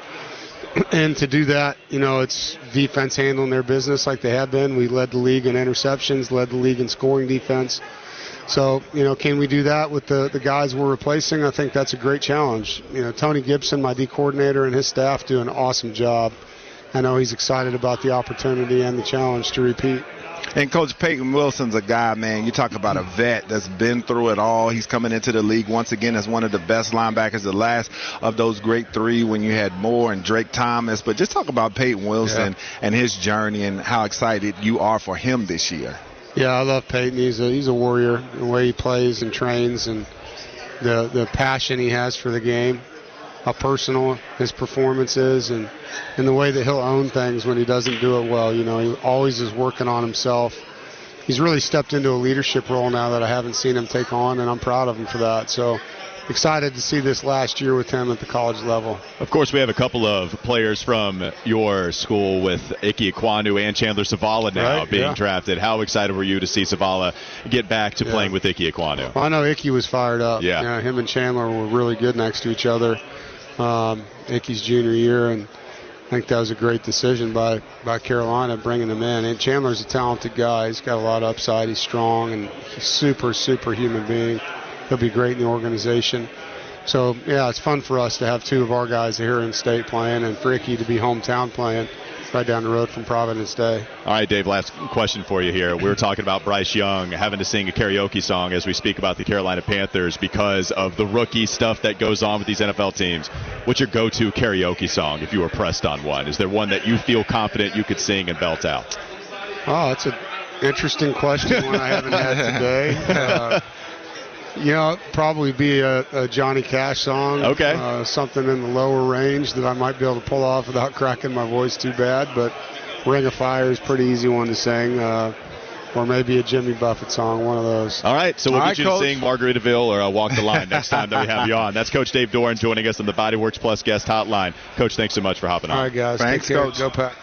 And to do that, you know, it's defense handling their business like they have been. We led the league in interceptions, led the league in scoring defense. So, you know, can we do that with the guys we're replacing? I think that's a great challenge. You know, Tony Gibson, my D coordinator, and his staff do an awesome job. I know he's excited about the opportunity and the challenge to repeat. And Coach Peyton Wilson's a guy, man, you talk about a vet that's been through it all. He's coming into the league once again as one of the best linebackers, the last of those great three when you had Moore and Drake Thomas. But just talk about Peyton Wilson and his journey and how excited you are for him this year. Yeah, I love Peyton. He's a warrior, the way he plays and trains and the passion he has for the game, how personal his performance is, and the way that he'll own things when he doesn't do it well. You know, he always is working on himself. He's really stepped into a leadership role now that I haven't seen him take on, and I'm proud of him for that. So excited to see this last year with him at the college level. Of course, we have a couple of players from your school with Ike Ikwanu and Chandler Savala now being drafted. How excited were you to see Savala get back to playing with Ike Ikwanu? Well, I know Ike was fired up. Yeah. You know, him and Chandler were really good next to each other. Icke's junior year, and I think that was a great decision by Carolina bringing him in. And Chandler's a talented guy. He's got a lot of upside. He's strong and he's super human being. He'll be great in the organization. So, yeah, it's fun for us to have two of our guys here in state playing and for Icke to be hometown playing right down the road from Providence Day. All right, Dave, last question for you here. We were talking about Bryce Young having to sing a karaoke song as we speak about the Carolina Panthers because of the rookie stuff that goes on with these NFL teams. What's your go-to karaoke song if you were pressed on one? Is there one that you feel confident you could sing and belt out? Oh, that's an interesting question, one I haven't had today. You know, it'd probably be a Johnny Cash song. Okay. Something in the lower range that I might be able to pull off without cracking my voice too bad. But Ring of Fire is a pretty easy one to sing. Or maybe a Jimmy Buffett song, one of those. All right, so we'll get you to sing Margaritaville or Walk the Line next time that we have you on. That's Coach Dave Doran joining us on the Body Works Plus Guest Hotline. Coach, thanks so much for hopping on. All right, guys. Thanks, Coach. Go Pack.